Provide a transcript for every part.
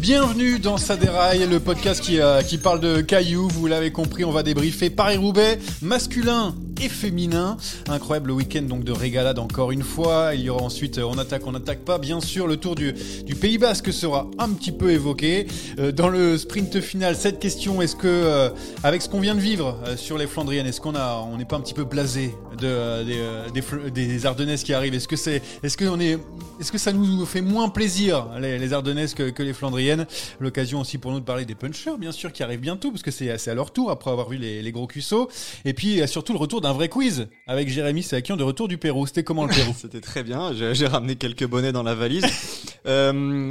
Bienvenue dans Ça déraille, le podcast qui parle de cailloux. Vous l'avez compris, on va débriefer Paris-Roubaix, masculin et féminin. Incroyable week-end donc de régalade encore une fois. Il y aura ensuite on n'attaque pas. Bien sûr, le tour du Pays Basque sera un petit peu évoqué. Dans le sprint final, cette question, est-ce que avec ce qu'on vient de vivre sur les Flandriennes, est-ce qu'on n'est pas un petit peu blasé des Ardennaises qui arrivent? Est-ce que ça nous fait moins plaisir les Ardennaises que les Flandriennes? L'occasion aussi pour nous de parler des punchers, bien sûr, qui arrivent bientôt, parce que c'est à leur tour après avoir vu les gros cuisseaux. Et puis surtout le retour d'un vrai quiz avec Jérémy Sakian de retour du Pérou. C'était comment le Pérou? C'était très bien, j'ai ramené quelques bonnets dans la valise.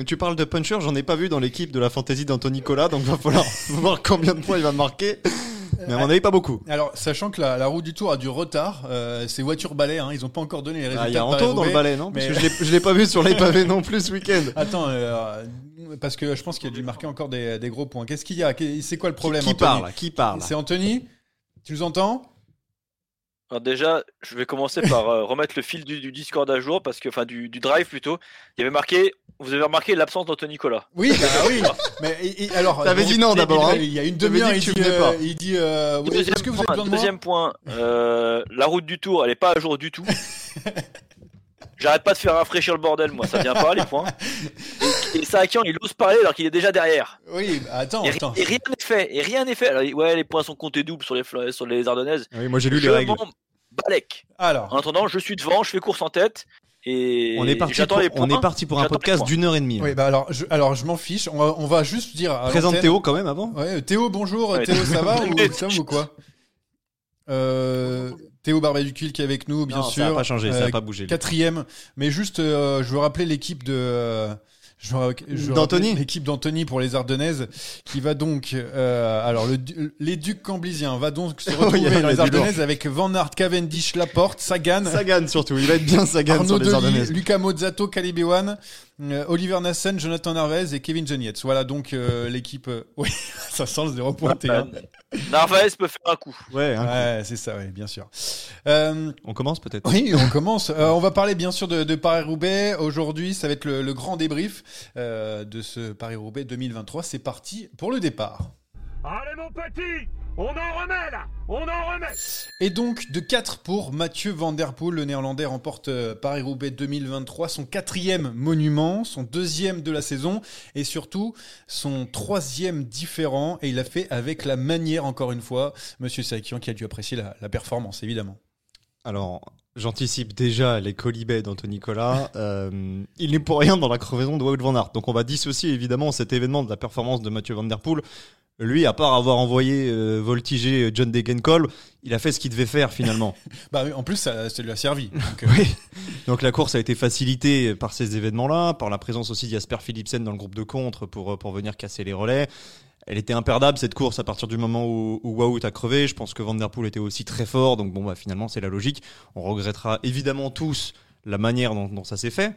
Tu parles de punchers, j'en ai pas vu dans l'équipe de la fantasy d'Anthony Nicolas, donc il va falloir voir combien de points il va marquer. Mais on n'avait pas beaucoup. Alors, sachant que la roue du Tour a du retard, c'est voiture balai, hein, ils n'ont pas encore donné les résultats. Il y a Anto dans le balai, non? Parce que je l'ai pas vu sur les pavés non plus ce week-end. Attends, parce que je pense qu'il a dû marquer encore des gros points. Qu'est-ce qu'il y a? C'est quoi le problème? Qui parle? C'est Anthony? Tu nous entends? Alors déjà, je vais commencer par remettre le fil du Discord à jour, parce que, enfin, du Drive plutôt. Il y avait marqué, vous avez remarqué l'absence d'Anthony Nicolas. Oui, bah oui. Mais alors, t'avais dit non d'abord. Il y a une demi-heure, il dit. Est-ce que vous êtes dans deuxième point. La route du Tour, elle est pas à jour du tout. J'arrête pas de faire rafraîchir le bordel, moi. Ça vient pas les points. Et Sakian, il ose parler alors qu'il est déjà derrière. Oui, bah attends. Et rien n'est fait. Alors, ouais, les points sont comptés doubles sur les Ardennaises. Oui, moi j'ai lu les règles. Balek. Alors. En attendant, je suis devant, je fais course en tête. Et on est parti pour un podcast d'une heure et demie. Oui, bah alors je m'en fiche. On va juste dire. Présente Théo quand même avant. Ouais, Théo, bonjour. Ouais, Théo, ça va ou quoi? Théo Barbaducil qui est avec nous, bien sûr. Ça n'a pas changé, ça n'a pas bougé. Quatrième. Mais juste, je veux rappeler l'équipe d'Anthony pour les Ardennaises qui va donc alors les Ducs Camblisiens va donc se retrouver dans les Ardennaises avec Van Aert, Cavendish, Laporte, Sagan surtout, il va être bien Sagan Arnaud sur les Ardennaises, Luca Mozzato, Caleb Ewan, Oliver Nassen, Jonathan Narvaez et Kevin Genietz. Voilà donc l'équipe. Oui, ça sent le 0.1. Narvaez peut faire un coup. Ouais, c'est ça, oui, bien sûr. On commence peut-être. Oui, on commence. On va parler bien sûr de Paris-Roubaix. Aujourd'hui, ça va être le grand débrief de ce Paris-Roubaix 2023. C'est parti pour le départ. Allez mon petit, on en remet là, on en remet. Et donc de 4 pour Mathieu Van Der Poel, le Néerlandais remporte Paris-Roubaix 2023, son 4e monument, son 2e de la saison et surtout son 3e différent, et il l'a fait avec la manière encore une fois. Monsieur Sakian qui a dû apprécier la performance évidemment. Alors j'anticipe déjà les colibets d'Anthony Nicolas. Il n'est pour rien dans la crevaison de Wout van Aert, donc on va dissocier évidemment cet événement de la performance de Mathieu Van Der Poel. Lui, à part avoir envoyé voltiger John Degenkolb, il a fait ce qu'il devait faire finalement. Bah en plus, ça lui a servi. Oui. Donc la course a été facilitée par ces événements-là, par la présence aussi d'Asper Philipsen dans le groupe de contre pour venir casser les relais. Elle était imperdable, cette course, à partir du moment où Wout a crevé. Je pense que Van Der Poel était aussi très fort. Donc bon, bah, finalement, c'est la logique. On regrettera évidemment tous la manière dont ça s'est fait,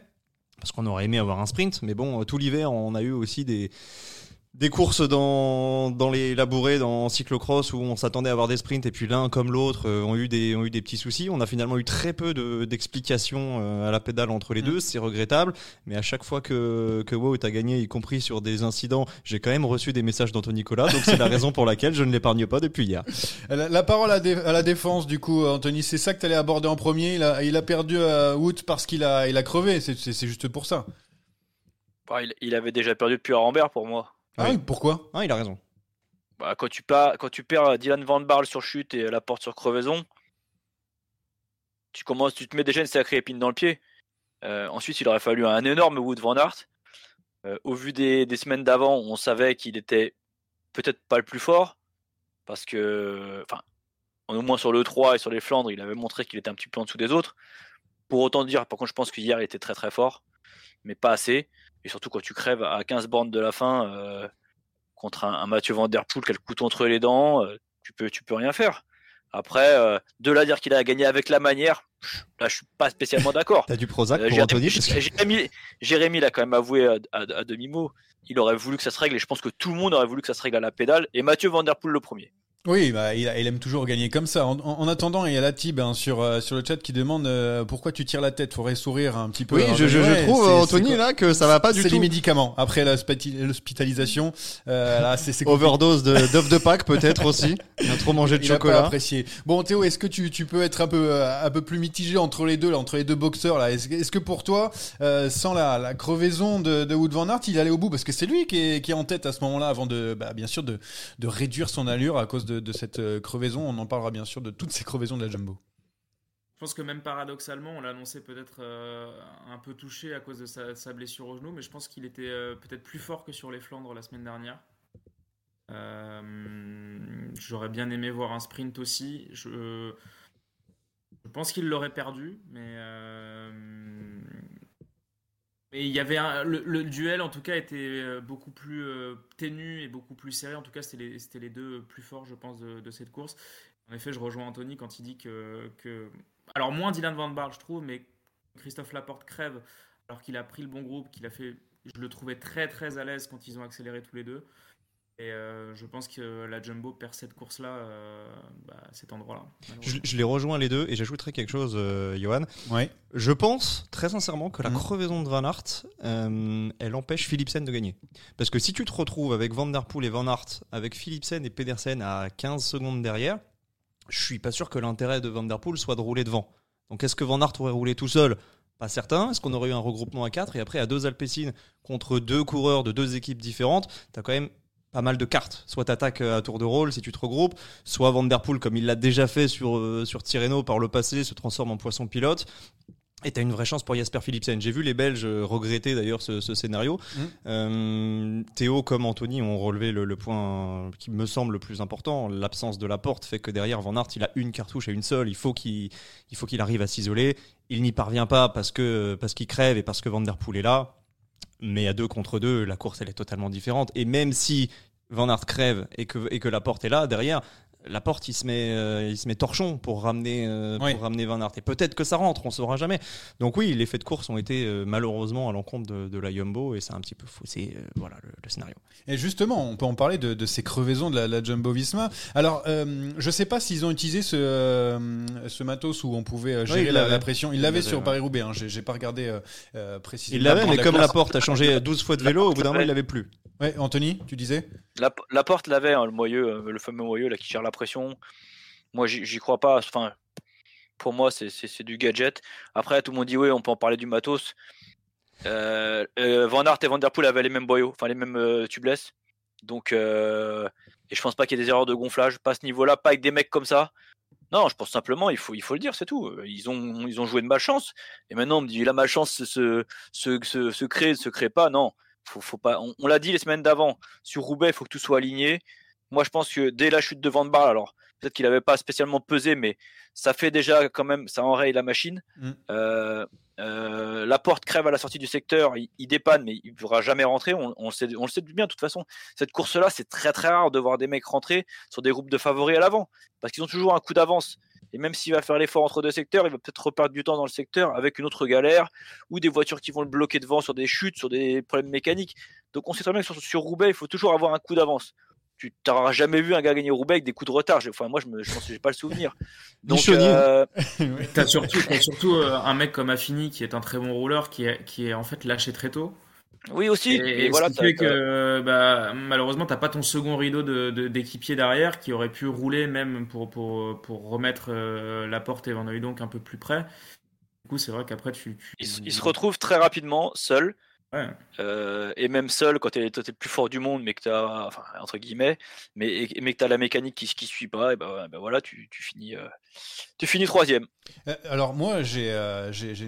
parce qu'on aurait aimé avoir un sprint. Mais bon, tout l'hiver, on a eu aussi des courses dans les labourés, dans cyclocross, où on s'attendait à avoir des sprints, et puis l'un comme l'autre ont eu des petits soucis. On a finalement eu très peu d'explications à la pédale entre les deux. C'est regrettable, mais à chaque fois que Wout a gagné, y compris sur des incidents, j'ai quand même reçu des messages d'Anthony Colas, donc c'est la raison pour laquelle je ne l'épargne pas depuis hier. La parole à la défense, du coup, Anthony, c'est ça que tu allais aborder en premier. Il a perdu à Wout parce qu'il a crevé, c'est juste pour ça. Il avait déjà perdu depuis Arambert pour moi. Ah oui, pourquoi ? Ah, il a raison. Bah, quand tu perds Dylan Van Baarle sur chute et Laporte sur crevaison, tu te mets déjà une sacrée épine dans le pied. Ensuite, il aurait fallu un énorme Wout Van Aert. Au vu des semaines d'avant, on savait qu'il était peut-être pas le plus fort, parce que, enfin, au moins sur le 3 et sur les Flandres, il avait montré qu'il était un petit peu en dessous des autres. Pour autant dire, par contre, je pense qu'hier, il était très très fort, mais pas assez. Et surtout quand tu crèves à 15 bornes de la fin contre un Mathieu Van Der Poel qui a le couteau entre les dents, tu peux rien faire. Après, de là à dire qu'il a gagné avec la manière, là je suis pas spécialement d'accord. T'as du Prozac pour Anthony. Jérémy l'a quand même avoué à demi-mot, il aurait voulu que ça se règle, et je pense que tout le monde aurait voulu que ça se règle à la pédale, et Mathieu Van Der Poel le premier. Oui, bah, il aime toujours gagner comme ça. En attendant, il y a la Tib sur le chat qui demande pourquoi tu tires la tête. Faudrait sourire un petit peu. Oui, je trouve, Anthony, là, que ça va pas du tout. C'est les médicaments. Après l'hospitalisation, là, c'est overdose d'œufs de Pâques, peut-être aussi. Il a trop mangé de chocolat. Il a pas apprécié. Bon, Théo, est-ce que tu peux être un peu plus mitigé entre les deux, là, entre les deux boxeurs, là? Est-ce que pour toi, sans la crevaison de Wout Van Aert, il allait au bout? Parce que c'est lui qui est en tête à ce moment-là, avant bien sûr, de réduire son allure à cause de cette crevaison. On en parlera bien sûr de toutes ces crevaisons de la Jumbo. Je pense que même paradoxalement, on l'annonçait peut-être un peu touché à cause de sa blessure au genou, mais je pense qu'il était peut-être plus fort que sur les Flandres la semaine dernière. J'aurais bien aimé voir un sprint aussi. Je pense qu'il l'aurait perdu, mais il y avait le duel, en tout cas, était beaucoup plus ténu et beaucoup plus serré. En tout cas, c'était les deux plus forts, je pense, de cette course. En effet, je rejoins Anthony quand il dit que... Alors, moins Dylan Van Baarle, je trouve, mais Christophe Laporte crève alors qu'il a pris le bon groupe, qu'il a fait... Je le trouvais très, très à l'aise quand ils ont accéléré tous les deux. Et je pense que la Jumbo perd cette course-là, à cet endroit-là. Je les rejoins les deux, et j'ajouterai quelque chose, Johan. Ouais. Je pense très sincèrement que la crevaison de Van Aert, elle empêche Philipsen de gagner. Parce que si tu te retrouves avec Van Der Poel et Van Aert, avec Philipsen et Pedersen à 15 secondes derrière, je suis pas sûr que l'intérêt de Van Der Poel soit de rouler devant. Donc est-ce que Van Aert aurait roulé tout seul ? Pas certain. Est-ce qu'on aurait eu un regroupement à 4 et après à 2 Alpecin contre 2 coureurs de 2 équipes différentes ? T'as quand même pas mal de cartes. Soit t'attaques à tour de rôle si tu te regroupes, soit Van Der Poel, comme il l'a déjà fait sur Tirreno par le passé, se transforme en poisson pilote. Et t'as une vraie chance pour Jasper Philipsen. J'ai vu les Belges regretter d'ailleurs ce scénario. Théo comme Anthony ont relevé le point qui me semble le plus important. L'absence de Laporte fait que derrière, Van Aert, il a une cartouche et une seule. Il faut qu'il arrive à s'isoler. Il n'y parvient pas parce qu'il crève et parce que Van Der Poel est là. Mais à 2 contre 2, la course, elle est totalement différente. Et même si Van Aert crève et que Laporte est là, derrière, Laporte, il se met torchon pour ramener Van Aert. Et peut-être que ça rentre, on ne saura jamais. Donc oui, les faits de course ont été malheureusement à l'encontre de la Jumbo, et ça a un petit peu faussé le scénario. Et justement, on peut en parler de ces crevaisons de la Jumbo-Visma. Alors, je ne sais pas s'ils ont utilisé ce matos où on pouvait gérer la pression. Ils l'avaient sur Paris-Roubaix, hein. J'ai pas regardé précisément. Ils l'avaient, mais comme Laporte a changé 12 fois de vélo, au bout d'un moment, il l'avait plus. Ouais, Anthony, tu disais ? Laporte l'avait, hein, le fameux moyeu là, qui gère la pression. Moi, j'y crois pas. Enfin, pour moi, c'est du gadget. Après, tout le monde dit oui, on peut en parler du matos. Van Aert et Van Der Poel avaient les mêmes boyaux, enfin les mêmes tubeless. Donc, et je pense pas qu'il y ait des erreurs de gonflage, pas à ce niveau-là, pas avec des mecs comme ça. Non, je pense simplement, il faut le dire, c'est tout. Ils ont joué de malchance. Et maintenant, on me dit la malchance se crée pas. Non. Faut pas, on l'a dit les semaines d'avant, sur Roubaix, il faut que tout soit aligné. Moi, je pense que dès la chute de Van Baarle, alors peut-être qu'il n'avait pas spécialement pesé, mais ça fait déjà quand même, ça enraye la machine. Laporte crève à la sortie du secteur, il dépanne, mais il ne pourra jamais rentrer. On le sait bien, de toute façon. Cette course-là, c'est très très rare de voir des mecs rentrer sur des groupes de favoris à l'avant, parce qu'ils ont toujours un coup d'avance. Et même s'il va faire l'effort entre deux secteurs, il va peut-être reperdre du temps dans le secteur avec une autre galère ou des voitures qui vont le bloquer devant sur des chutes, sur des problèmes mécaniques. Donc on sait très bien que sur Roubaix, il faut toujours avoir un coup d'avance. Tu n'auras jamais vu un gars gagner Roubaix avec des coups de retard. Enfin, moi, je pense que je n'ai pas le souvenir. Donc, tu as surtout un mec comme Affini qui est un très bon rouleur, qui est en fait lâché très tôt. Oui, aussi. Et voilà, ce qui fait que malheureusement, tu n'as pas ton second rideau d'équipier derrière qui aurait pu rouler même pour remettre Laporte et Van Hooydonk donc un peu plus près. Du coup, c'est vrai qu'après, il se retrouve très rapidement seul. Ouais. Et même seul quand t'es le plus fort du monde, mais que t'as, enfin, entre guillemets, mais que t'as la mécanique qui suit pas, et ben voilà, tu finis troisième. Alors moi j'ai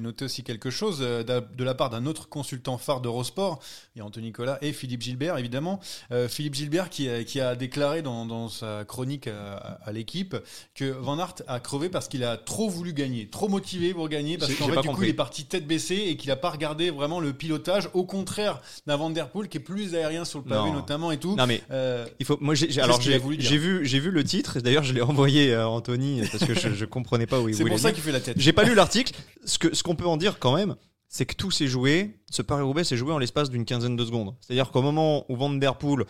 noté aussi quelque chose de la part d'un autre consultant phare d'Eurosport, il y a Anthony Nicolas et Philippe Gilbert évidemment. Philippe Gilbert qui a déclaré dans sa chronique à l'équipe que Van Aert a crevé parce qu'il a trop voulu gagner, trop motivé pour gagner, parce qu'en fait du coup il est parti tête baissée et qu'il a pas regardé vraiment le pilotage. Au contraire d'un Van Der Poel qui est plus aérien sur le pavé notamment et tout. Non mais il faut. Moi j'ai vu le titre. D'ailleurs je l'ai envoyé à Anthony parce que je comprenais pas où il voulait. C'est pour ça qu'il fait la tête. J'ai pas lu l'article. Ce qu'on peut en dire quand même, c'est que tout s'est joué. Ce Paris-Roubaix s'est joué en l'espace d'une quinzaine de secondes. C'est-à-dire qu'au moment où Van Der Poel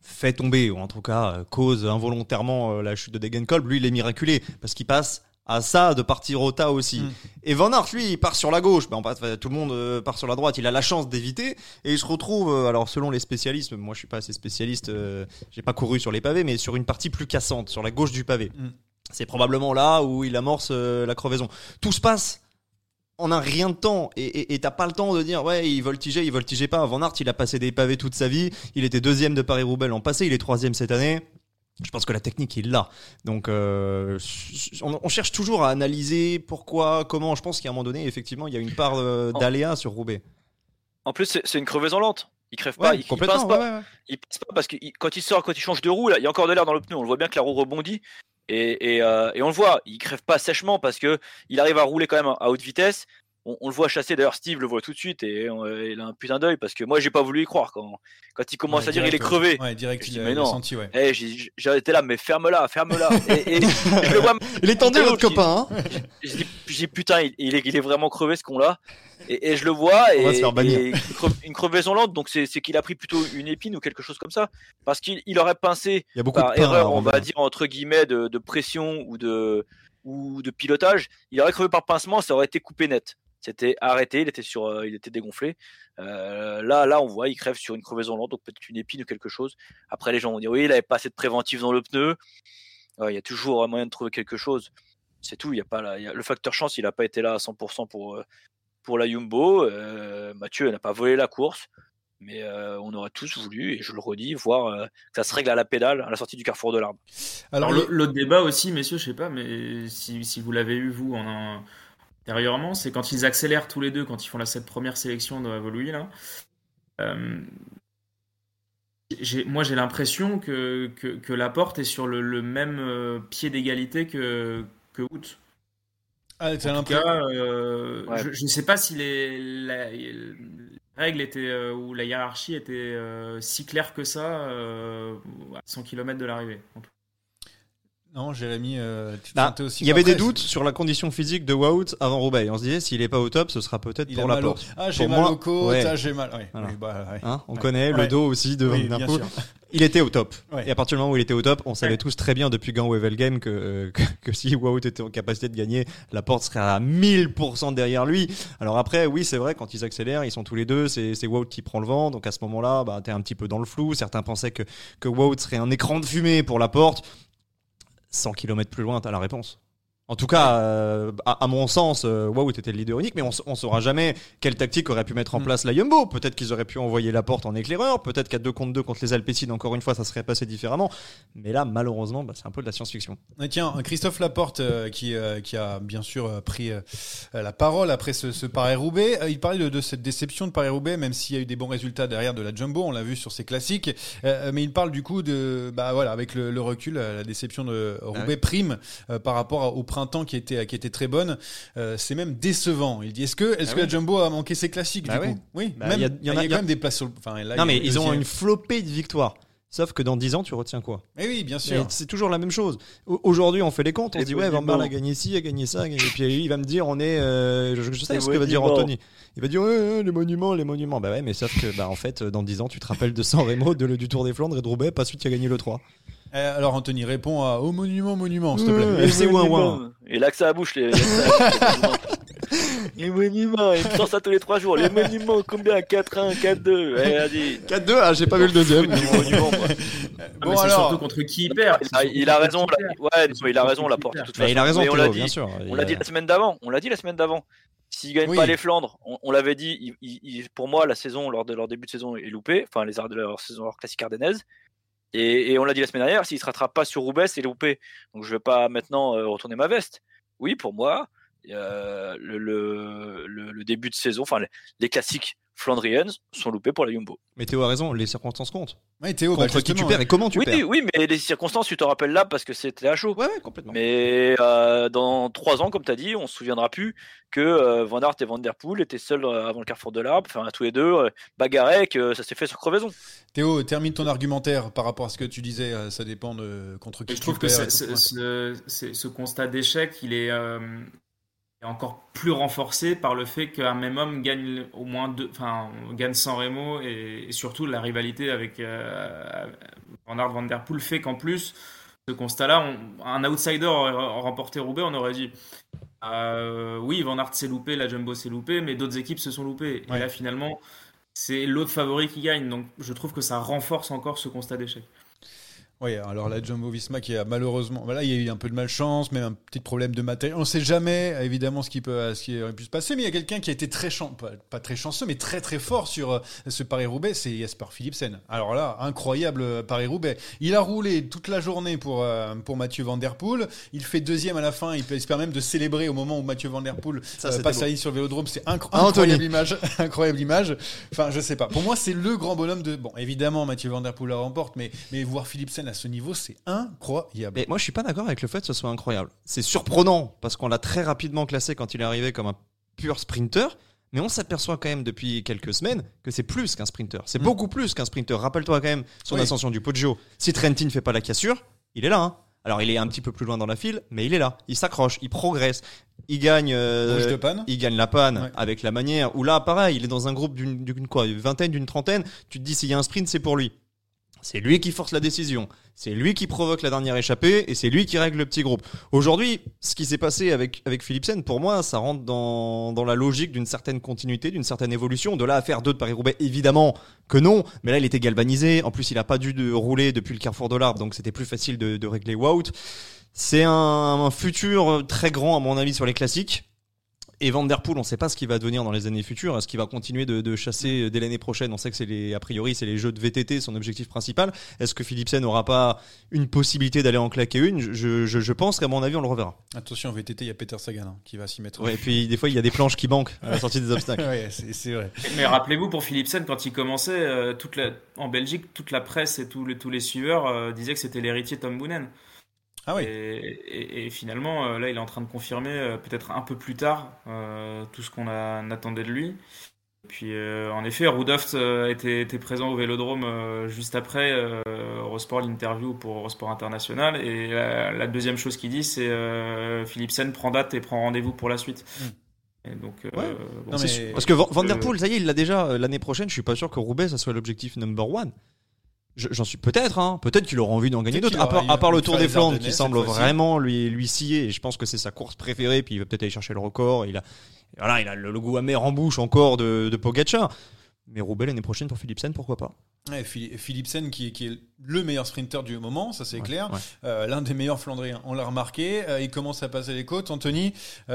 fait tomber ou en tout cas cause involontairement la chute de Degenkolb, lui il est miraculé parce qu'il passe à ça de partir au tas aussi. Et Van Aert, lui, il part sur la gauche. Tout le monde part sur la droite. Il a la chance d'éviter. Et il se retrouve, alors selon les spécialistes, moi je suis pas assez spécialiste, j'ai pas couru sur les pavés, mais sur une partie plus cassante, sur la gauche du pavé. C'est probablement là où il amorce la crevaison. Tout se passe en un rien de temps, et t'as pas le temps de dire ouais il voltigeait pas. Van Aert, il a passé des pavés toute sa vie. Il était deuxième de Paris-Roubaix l'an passé. Il est troisième cette année. Je pense que la technique, il l'a. Donc, on cherche toujours à analyser pourquoi, comment. Je pense qu'à un moment donné, effectivement, il y a une part d'aléa sur Roubaix. En plus, c'est une crevaison lente. Il crève pas, il passe pas. Ouais. Il passe pas parce que quand il change de roue, là, il y a encore de l'air dans le pneu. On le voit bien que la roue rebondit. Et on le voit, il crève pas sèchement parce que il arrive à rouler quand même à haute vitesse. On le voit chasser, d'ailleurs Steve le voit tout de suite et il a un putain d'œil parce que moi j'ai pas voulu y croire quand il commence à dire il est crevé. Ouais, direct, il a senti, ouais. Hey, j'étais là, mais ferme-la. et je le vois, il est tendu votre copain. Hein. J'ai putain, il est vraiment crevé ce con là. Et je le vois, et une crevaison lente, donc c'est qu'il a pris plutôt une épine ou quelque chose comme ça. Parce qu'il aurait pincé par erreur, on va dire, entre guillemets, de pression ou de pilotage. Il aurait crevé par pincement, ça aurait été coupé net. C'était arrêté, il était dégonflé. Là, on voit, il crève sur une crevaison lente, donc peut-être une épine ou quelque chose. Après, les gens vont dire oui, il avait pas assez de préventif dans le pneu. Il y a toujours un moyen de trouver quelque chose. C'est tout. Il y a pas le facteur chance, il n'a pas été là à 100% pour la Jumbo. Mathieu n'a pas volé la course, mais on aurait tous voulu, et je le redis, voir que ça se règle à la pédale à la sortie du carrefour de l'Arbre. Alors l'autre débat aussi, messieurs, je sais pas, mais si vous l'avez eu vous en un. Intérieurement, c'est quand ils accélèrent tous les deux, quand ils font cette première sélection de Vallouille, là. Moi, j'ai l'impression que Laporte est sur le même pied d'égalité que Wout. Ah, t'as l'impression. Je ne sais pas si les règles étaient ou la hiérarchie était si claire que ça à 100 km de l'arrivée. En tout. Non, Jérémy, aussi. Il y avait des doutes sur la condition physique de Wout avant Roubaix. On se disait, s'il n'est pas au top, ce sera peut-être pour Laporte. J'ai mal aux côtes, j'ai mal. Ouais. Voilà. Oui. Hein, on connaît le dos aussi de Van Der Poel. Il était au top. Ouais. Et à partir du moment où il était au top, on savait tous très bien depuis Gand Wevelgem Game que si Wout était en capacité de gagner, Laporte serait à 1000% derrière lui. Alors après, oui, c'est vrai, quand ils accélèrent, ils sont tous les deux, c'est Wout qui prend le vent. Donc à ce moment-là, t'es un petit peu dans le flou. Certains pensaient que Wout serait un écran de fumée pour Laporte. 100 km plus loin, t'as la réponse. En tout cas, à mon sens, Waouh, t'étais le leader unique, mais on saura jamais quelle tactique aurait pu mettre en place la Jumbo. Peut-être qu'ils auraient pu envoyer Laporte en éclaireur, peut-être qu'à 2 contre 2 contre les Alpécides, encore une fois, ça serait passé différemment. Mais là, malheureusement, c'est un peu de la science-fiction. Et tiens, Christophe Laporte, qui a bien sûr pris la parole après ce Paris-Roubaix, il parlait de cette déception de Paris-Roubaix, même s'il y a eu des bons résultats derrière de la Jumbo, on l'a vu sur ses classiques, mais il parle du coup de, avec le recul, la déception de Roubaix prime par rapport au printemps qui était très bonne, c'est même décevant. Il dit est-ce que la Jumbo a manqué ses classiques du coup ? Oui, il y a quand même des places sur le... enfin, là, non mais ils ont une flopée de victoires. Sauf que dans 10 ans, tu retiens quoi ? Eh oui, bien sûr. Et c'est toujours la même chose. Aujourd'hui, on fait les comptes, on se dit Van Baarle a gagné ci, a gagné ça, a gagné... puis il va me dire on est je sais ce que va dire Anthony. Il va dire les monuments. Bah ouais, mais sauf que en fait dans 10 ans, tu te rappelles de San Remo, du Tour des Flandres et de Roubaix, pas celui qui a gagné le 3. Alors Anthony, réponds au monument, s'il te plaît. FC Ouin. Et là que ça bouche les les monuments, ils me sortent ça tous les 3 jours. Les monuments, combien ? 4-1, 4-2. Allez, 4-2, j'ai pas vu le deuxième. Bon, alors, surtout contre qui il perd. Il a raison, Laporte. Il a raison, bien sûr. On l'a dit la semaine d'avant. S'il gagne pas les Flandres, on l'avait dit, pour moi, la saison, leur début de saison est loupée. Enfin, les arts de leur saison, leur classique ardennaise. Et on l'a dit la semaine dernière, s'il se rattrape pas sur Roubaix, c'est loupé. Donc je vais pas maintenant retourner ma veste. Oui, pour moi, le début de saison, enfin les classiques flandriennes sont loupées pour la Jumbo. Mais Théo a raison, les circonstances comptent. Oui, Théo, contre qui tu perds et comment tu perds. Oui, mais les circonstances, tu te rappelles là parce que c'était à chaud. Ouais, complètement. Mais dans 3 ans, comme tu as dit, on se souviendra plus que Van Aert et Van Der Poel étaient seuls avant le carrefour de l'Arbre, enfin tous les deux bagarraient, que ça s'est fait sur crevaison. Théo, termine ton argumentaire par rapport à ce que tu disais, ça dépend de contre qui tu perds. Je trouve que ce constat d'échec, il est encore plus renforcé par le fait qu'un même homme gagne au moins 2, enfin gagne San Remo et surtout la rivalité avec Van Aert, Van Der Poel fait qu'en plus ce constat-là, un outsider remporté Roubaix, on aurait dit oui, Van Aert s'est loupé, la Jumbo s'est loupée, mais d'autres équipes se sont loupées. Ouais. Et là finalement c'est l'autre favori qui gagne, donc je trouve que ça renforce encore ce constat d'échec. Oui, alors la Jumbo-Visma qui a malheureusement, il y a eu un peu de malchance, même un petit problème de matériel. On ne sait jamais, évidemment, ce qui aurait pu se passer, mais il y a quelqu'un qui a été pas très chanceux, mais très très fort sur ce Paris-Roubaix, c'est Jasper Philipsen. Alors là, incroyable Paris-Roubaix. Il a roulé toute la journée pour Mathieu Van Der Poel. Il fait deuxième à la fin. Il espère même de célébrer au moment où Mathieu Van Der Poel passe la ligne sur le vélodrome. C'est incroyable image, incroyable image. Enfin, je sais pas. Pour moi, c'est le grand bonhomme de. Bon, évidemment, Mathieu Van Der Poel la remporte, mais voir Philipsen à ce niveau, c'est incroyable. Mais moi, je suis pas d'accord avec le fait que ce soit incroyable. C'est surprenant parce qu'on l'a très rapidement classé quand il est arrivé comme un pur sprinter, mais on s'aperçoit quand même depuis quelques semaines que c'est plus qu'un sprinter. C'est beaucoup plus qu'un sprinter. Rappelle-toi quand même son ascension du Poggio. Si Trentin ne fait pas la cassure, il est là. Alors, il est un petit peu plus loin dans la file, mais il est là. Il s'accroche, il progresse. Il gagne, la panne avec la manière. Ou là, pareil, il est dans un groupe d'une vingtaine, d'une trentaine. Tu te dis, s'il y a un sprint, c'est pour lui. C'est lui qui force la décision, c'est lui qui provoque la dernière échappée et c'est lui qui règle le petit groupe. Aujourd'hui, ce qui s'est passé avec Philipsen, pour moi, ça rentre dans la logique d'une certaine continuité, d'une certaine évolution. De là à faire 2 de Paris-Roubaix, évidemment que non, mais là, il était galvanisé. En plus, il n'a pas dû rouler depuis le carrefour de l'Arbre, donc c'était plus facile de régler Wout. C'est un futur très grand, à mon avis, sur les classiques. Et Van Der Poel, on ne sait pas ce qu'il va devenir dans les années futures. Est-ce qu'il va continuer de chasser dès l'année prochaine ? On sait que c'est les jeux de VTT, son objectif principal. Est-ce que Philipsen n'aura pas une possibilité d'aller en claquer une ? Je pense qu'à mon avis, on le reverra. Attention, en VTT, il y a Peter Sagan qui va s'y mettre. Ouais, et puis des fois, il y a des planches qui manquent à la sortie des obstacles. Oui, c'est vrai. Mais rappelez-vous, pour Philipsen, quand il commençait, en Belgique, toute la presse et tous les suiveurs disaient que c'était l'héritier Tom Boonen. Ah oui. Et finalement, là, il est en train de confirmer, peut-être un peu plus tard, tout ce qu'on attendait de lui. Et puis, en effet, Rudolph était présent au Vélodrome juste après Eurosport, l'interview pour Eurosport International. Et la deuxième chose qu'il dit, c'est Philipsen prend date et prend rendez-vous pour la suite. Et donc, parce que Van Der Poel, ça y est, il l'a déjà l'année prochaine. Je suis pas sûr que Roubaix, ça soit l'objectif number one. J'en suis peut-être qu'il aura envie d'en gagner d'autres, à part le Tour des Flandres qui semble vraiment lui scier, et je pense que c'est sa course préférée, puis il va peut-être aller chercher le record, il a le goût amer en bouche encore de Pogacar. Mais Roubaix l'année prochaine pour Philipsen, pourquoi pas? Ouais, Philipsen qui est le meilleur sprinter du moment, ça c'est clair. Ouais. L'un des meilleurs Flandriens, on l'a remarqué. Il commence à passer les côtes. Anthony, c'est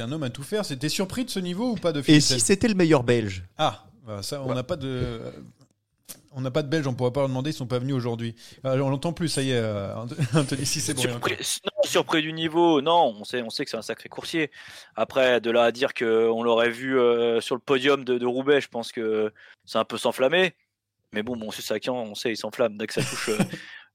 un homme à tout faire. T'es surpris de ce niveau ou pas de Philipsen? Et si c'était le meilleur Belge? Ah, ça on n'a pas de... On n'a pas de Belges, on ne pourra pas leur demander, ils ne sont pas venus aujourd'hui. On l'entend plus, ça y est, Anthony, si c'est bon. Surpris du niveau, non, on sait que c'est un sacré coursier. Après, de là à dire qu'on l'aurait vu sur le podium de Roubaix, je pense que c'est un peu s'enflammer. Mais bon, monsieur Sakian, on sait, il s'enflamme. Dès que ça touche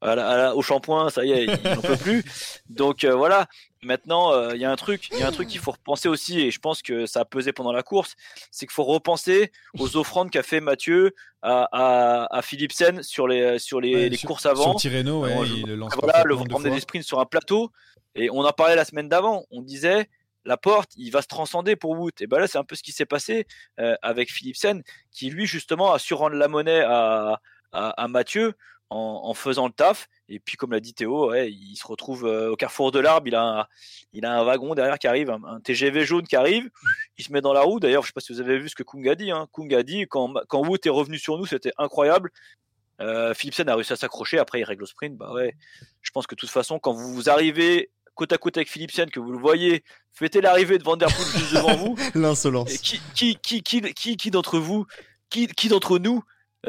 au shampoing, ça y est, il n'en peut plus. Donc voilà, maintenant, il y a un truc qu'il faut repenser aussi, et je pense que ça a pesé pendant la course, c'est qu'il faut repenser aux offrandes qu'a fait Mathieu à Philipsen sur les courses avant. Sur Tirreno, il lance voilà, le promener des sprints sur un plateau. Et on en parlait la semaine d'avant, on disait la porte, il va se transcender pour Wout. Et ben là, c'est un peu ce qui s'est passé avec Philipsen, qui lui justement a su rendre la monnaie à Mathieu en faisant le taf. Et puis comme l'a dit Théo, il se retrouve au carrefour de l'Arbre, il a un wagon derrière qui arrive, un TGV jaune qui arrive, il se met dans la roue. D'ailleurs, je ne sais pas si vous avez vu ce que Kung a dit. Kung a dit, quand Wout est revenu sur nous, c'était incroyable. Philipsen a réussi à s'accrocher, après il règle au sprint. Bah ouais. Je pense que de toute façon, quand vous arrivez côte à côte avec Philipsen, que vous le voyez, fêtez l'arrivée de Van Der Poel juste devant vous. L'insolence. Qui d'entre vous, qui d'entre nous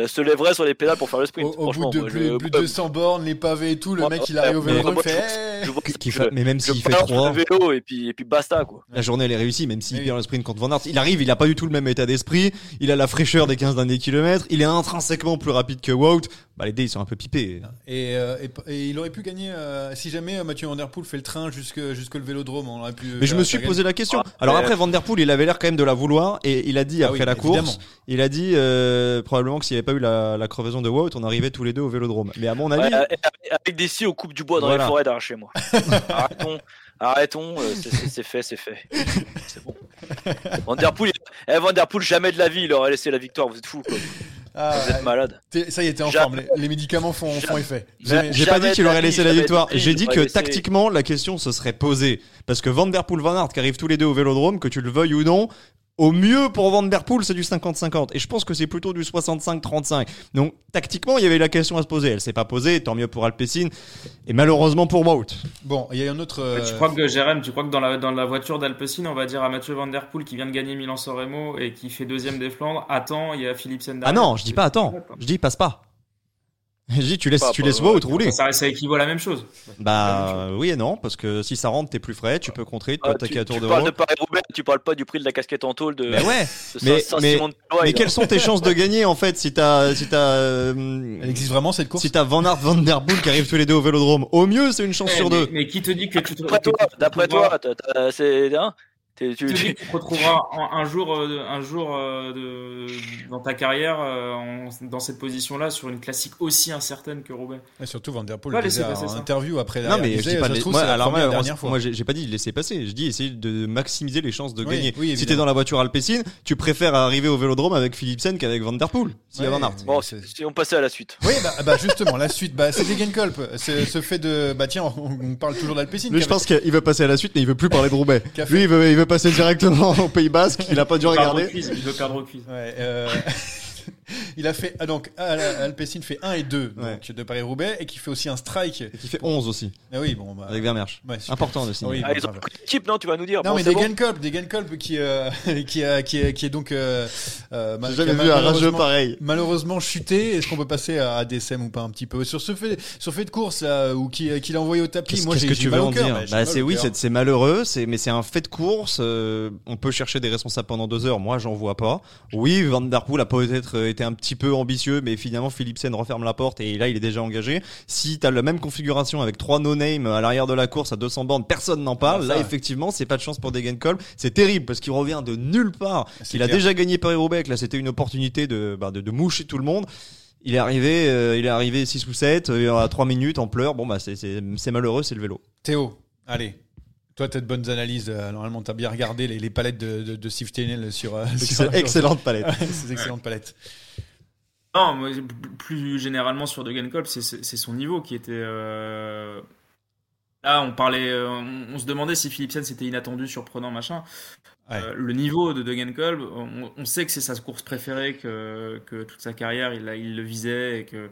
se lèverait sur les pédales pour faire le sprint? Au bout de plus de 200 bornes, les pavés et tout, le mec il arrive au vélo, il fait... Mais même s'il fait 3... vélo et puis basta, quoi. La journée elle est réussie, même s'il perd le sprint contre Van Aert. Il arrive, il a pas du tout le même état d'esprit, il a la fraîcheur des 15 derniers kilomètres, il est intrinsèquement plus rapide que Wout. Bah, les dés ils sont un peu pipés. Et il aurait pu gagner si jamais Mathieu Van Der Poel fait le train jusque le Vélodrome, on aurait pu. Mais je me suis posé la question. Alors après Van Der Poel, il avait l'air quand même de la vouloir et il a dit après la course, il a dit probablement que s'il n'y avait pas eu la crevaison de Wout, on arrivait tous les deux au Vélodrome. Mais à mon avis, avec des scies aux coupes du bois dans les forêts d'arrache chez moi. Arrêtons, c'est fait. C'est bon. Van Der Poel, jamais de la vie, il aurait laissé la victoire. Vous êtes fous, quoi. Vous êtes malade. Ça y est, t'es en forme. Les médicaments font effet. J'ai pas dit qu'il aurait laissé la victoire. J'ai dit que tactiquement, la question se serait posée. Parce que Van Der Poel, Van Aert, qui arrivent tous les deux au Vélodrome, que tu le veuilles ou non, au mieux pour Van Der Poel, c'est du 50-50. Et je pense que c'est plutôt du 65-35. Donc, tactiquement, il y avait la question à se poser. Elle s'est pas posée, tant mieux pour Alpecin. Et malheureusement pour Wout. Bon, il y a un autre. Tu crois que dans la voiture d'Alpecin, on va dire à Mathieu Van Der Poel qui vient de gagner Milan-San Remo et qui fait deuxième des Flandres, attends, il y a Philipsen derrière. Ah non, je dis pas attends. Je dis passe pas. Je dis tu laisses Wout rouler. Ça équivaut à la même chose. Bah oui et non, parce que si ça rentre, t'es plus frais, tu peux contrer, tu peux attaquer à tour de rôle. Tu parles pas du prix de la casquette en tôle de. Mais ouais. Mais quelles sont tes chances de gagner en fait si t'as elle existe vraiment cette course. Si t'as Van Aert, Van Der Poel qui arrivent tous les deux au Vélodrome, au mieux c'est une chance sur deux. Mais qui te dit que tu te d'après toi, c'est hein. Tu te retrouveras un jour dans ta carrière dans cette position-là sur une classique aussi incertaine que Roubaix. Et surtout Van Der Poel en interview après. Non mais moi j'ai pas dit laisser passer, je dis essayer de maximiser les chances de gagner. Oui, si t'es dans la voiture Alpecin, tu préfères arriver au Vélodrome avec Philipsen qu'avec Van Der Poel. Si Van Aert. Bon, si on passait à la suite. Oui, justement la suite, c'est des Genkolb. Ce fait de tiens, on parle toujours d'Alpecin. Je pense qu'il veut passer à la suite, mais il veut plus parler de Roubaix. Lui, il veut passer directement au Pays Basque, il a pas dû regarder. Il veut perdre au quiz. Ouais, il a fait donc Alpecin fait 1 et 2 de Paris-Roubaix et qui fait aussi un strike et qui fait 11 aussi. Ah oui, bon avec Vermersch. Ouais, important de signer. Ah, ils ont pris l'équipe, non, tu vas nous dire. Non, bon, mais des Genkolb qui est donc jamais vu un rageux pareil. Malheureusement chuté, est-ce qu'on peut passer à DSM ou pas un petit peu sur ce fait de course là, ou qui l'a envoyé au tapis. Qu'est-ce, moi qu'est-ce j'ai que tu veux en dire cœur, bah c'est oui, c'est malheureux, mais c'est un fait de course, on peut chercher des responsables pendant 2 heures, moi j'en vois pas. Oui, Van Der Poel a peut-être était un petit peu ambitieux, mais finalement Philipsen referme la porte et là il est déjà engagé. Si t'as la même configuration avec 3 no-name à l'arrière de la course à 200 bornes, personne n'en parle. Là effectivement c'est pas de chance pour Degenkolb, c'est terrible parce qu'il revient de nulle part. Il a déjà gagné Paris-Roubaix, là c'était une opportunité de moucher tout le monde. Il est arrivé 6 ou 7 à 3 minutes en pleurs. Bon c'est malheureux, c'est le vélo. Théo, allez. Toi, t'as de bonnes analyses. Normalement, t'as bien regardé les palettes de Steve Tenel sur excellentes palettes. Ces excellentes palettes. Non, moi, plus généralement sur De Genkolb, c'est son niveau qui était Là, on parlait, on se demandait si Philipsen c'était inattendu, surprenant, machin. Ouais. Le niveau de Degan Kolb, on sait que c'est sa course préférée, que toute sa carrière, il le visait, et que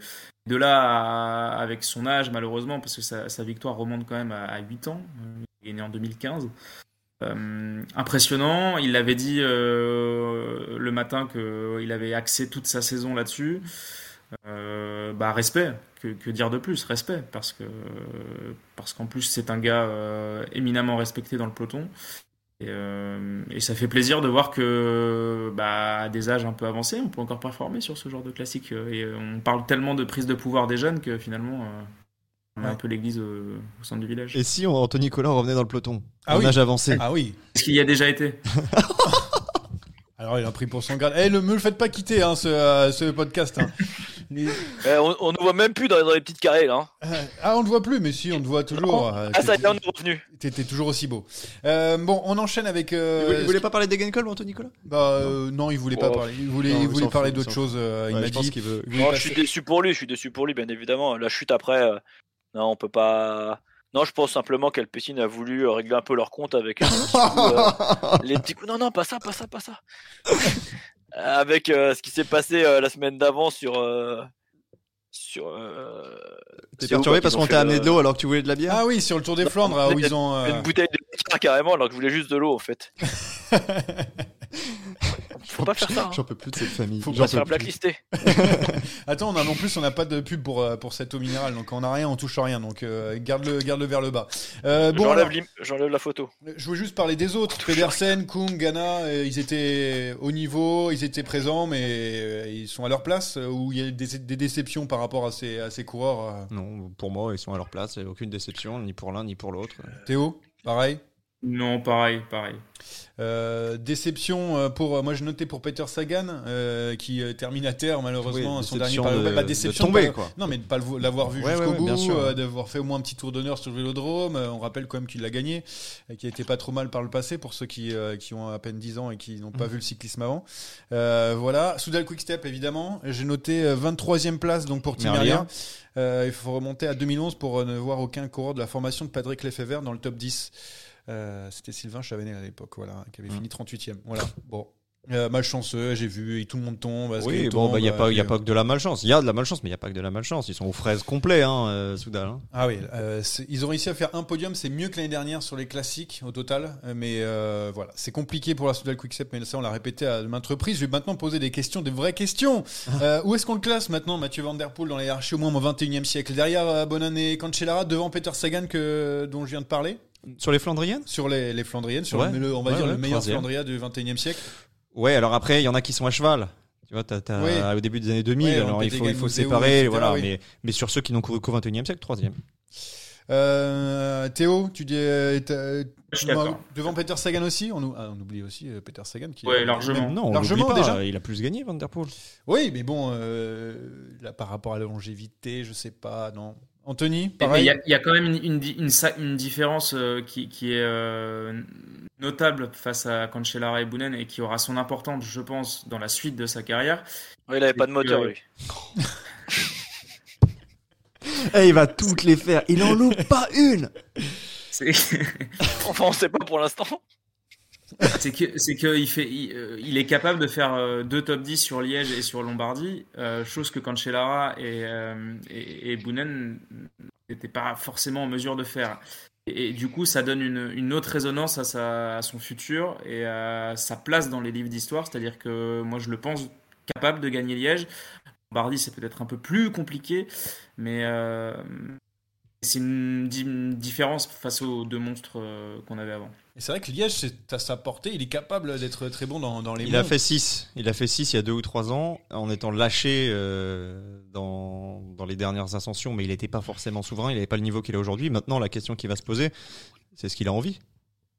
de là, avec son âge, malheureusement, parce que sa victoire remonte quand même à 8 ans, il est né en 2015. Impressionnant, il l'avait dit le matin qu'il avait axé toute sa saison là-dessus. Respect, que dire de plus, respect, parce qu'en plus c'est un gars éminemment respecté dans le peloton, et ça fait plaisir de voir que à des âges un peu avancés on peut encore performer sur ce genre de classique, et on parle tellement de prise de pouvoir des jeunes que finalement on a un peu l'église au centre du village. Et si Anthony Collin revenait dans le peloton âge avancé, est-ce qu'il y a déjà été? Alors il a pris pour son garde. Me le faites pas quitter ce podcast. On ne voit même plus dans les petites carrés là. On ne voit plus, mais si on te voit toujours. Ça y est, on est revenu. T'étais toujours aussi beau. On enchaîne avec. Il voulait pas parler de Degan Kolb, Anthony Collin ? Non, il voulait pas parler. Il voulait parler d'autre chose. Il m'a dit qu'il veut. Je suis déçu pour lui. Bien évidemment. La chute après. Non, on peut pas. Non, je pense simplement qu'Alpecin a voulu régler un peu leur compte avec les petits coups. Non, pas ça. Avec ce qui s'est passé la semaine d'avant sur t'es perturbé parce qu'on t'a amené de l'eau alors que tu voulais de la bière. Ah oui, sur le Tour des Flandres, où ils ont une bouteille de bière carrément alors que je voulais juste de l'eau en fait. Faut pas faire ça. J'en peux plus de cette famille. Faut pas se faire blacklister. Attends, non plus, on n'a pas de pub pour cette eau minérale, donc on n'a rien, on touche à rien, donc garde-le vers le bas. J'enlève la photo. Je voulais juste parler des autres. Pedersen, Koum, Ghana, ils étaient au niveau, ils étaient présents, mais ils sont à leur place, ou il y a des déceptions par rapport à ces coureurs Non, pour moi, ils sont à leur place, il n'y a aucune déception, ni pour l'un, ni pour l'autre. Théo, pareil? Non, pareil. Déception pour moi, je notais pour Peter Sagan qui termine à terre malheureusement son dernier. Pas déception de tomber, quoi. Non, mais de pas l'avoir vu jusqu'au bout, d'avoir fait au moins un petit tour d'honneur sur le Vélodrome. On rappelle quand même qu'il l'a gagné, qui a été pas trop mal par le passé pour ceux qui ont à peine 10 ans et qui n'ont pas vu le cyclisme avant. Voilà, Soudal Quickstep évidemment. J'ai noté 23e place donc pour Tim Merlier. Il faut remonter à 2011 pour ne voir aucun coureur de la formation de Patrick Lefevre dans le top 10. C'était Sylvain Chavanet à l'époque, voilà, qui avait fini 38e. Voilà. Bon, malchanceux, j'ai vu, et tout le monde tombe. Il n'y a pas que de la malchance. Il y a de la malchance, mais il n'y a pas que de la malchance. Ils sont aux fraises complets, Soudal. Ah oui, ils ont réussi à faire un podium, c'est mieux que l'année dernière sur les classiques au total. Mais voilà, c'est compliqué pour la Soudal Quickstep, mais ça on l'a répété à maintes reprises. Je vais maintenant poser des vraies questions. Où est-ce qu'on le classe maintenant, Mathieu Van Der Poel, dans la hiérarchie au moins au 21e siècle? Derrière Bonan et Cancellara, devant Peter Sagan dont je viens de parler. Sur les Flandriennes ? Sur les Flandriennes, on va dire le meilleur Flandrien du XXIe siècle. Ouais, alors après, il y en a qui sont à cheval. Tu vois, au début des années 2000, alors il faut séparer. Voilà, mais sur ceux qui n'ont couru qu'au XXIe siècle, 3e. Théo, tu dis devant Peter Sagan aussi, on oublie aussi Peter Sagan qui largement. Même, non, largement pas, déjà. Il a plus gagné Van Der Poel. Oui, mais bon, là par rapport à la longévité, je sais pas, non. Anthony, pareil. Il y a quand même une différence qui est notable face à Cancellara et Boonen, et qui aura son importance, je pense, dans la suite de sa carrière. Oui, il n'avait pas de moteur, lui. Il va toutes les faire. Il n'en loupe pas une. Enfin, on ne sait pas pour l'instant. Il est capable de faire deux top 10 sur Liège et sur Lombardie, chose que Cancellara et Boonen n'étaient pas forcément en mesure de faire. Et du coup, ça donne une autre résonance à son futur et à sa place dans les livres d'histoire. C'est-à-dire que moi, je le pense capable de gagner Liège. Lombardie, c'est peut-être un peu plus compliqué, mais... c'est une différence face aux deux monstres qu'on avait avant. Et c'est vrai que Liège, c'est à sa portée. Il est capable d'être très bon dans les mondes. Il a fait 6 il y a 2 ou 3 ans, en étant lâché dans les dernières ascensions, mais il n'était pas forcément souverain, il n'avait pas le niveau qu'il a aujourd'hui. Maintenant, la question qui va se poser, c'est ce qu'il a envie.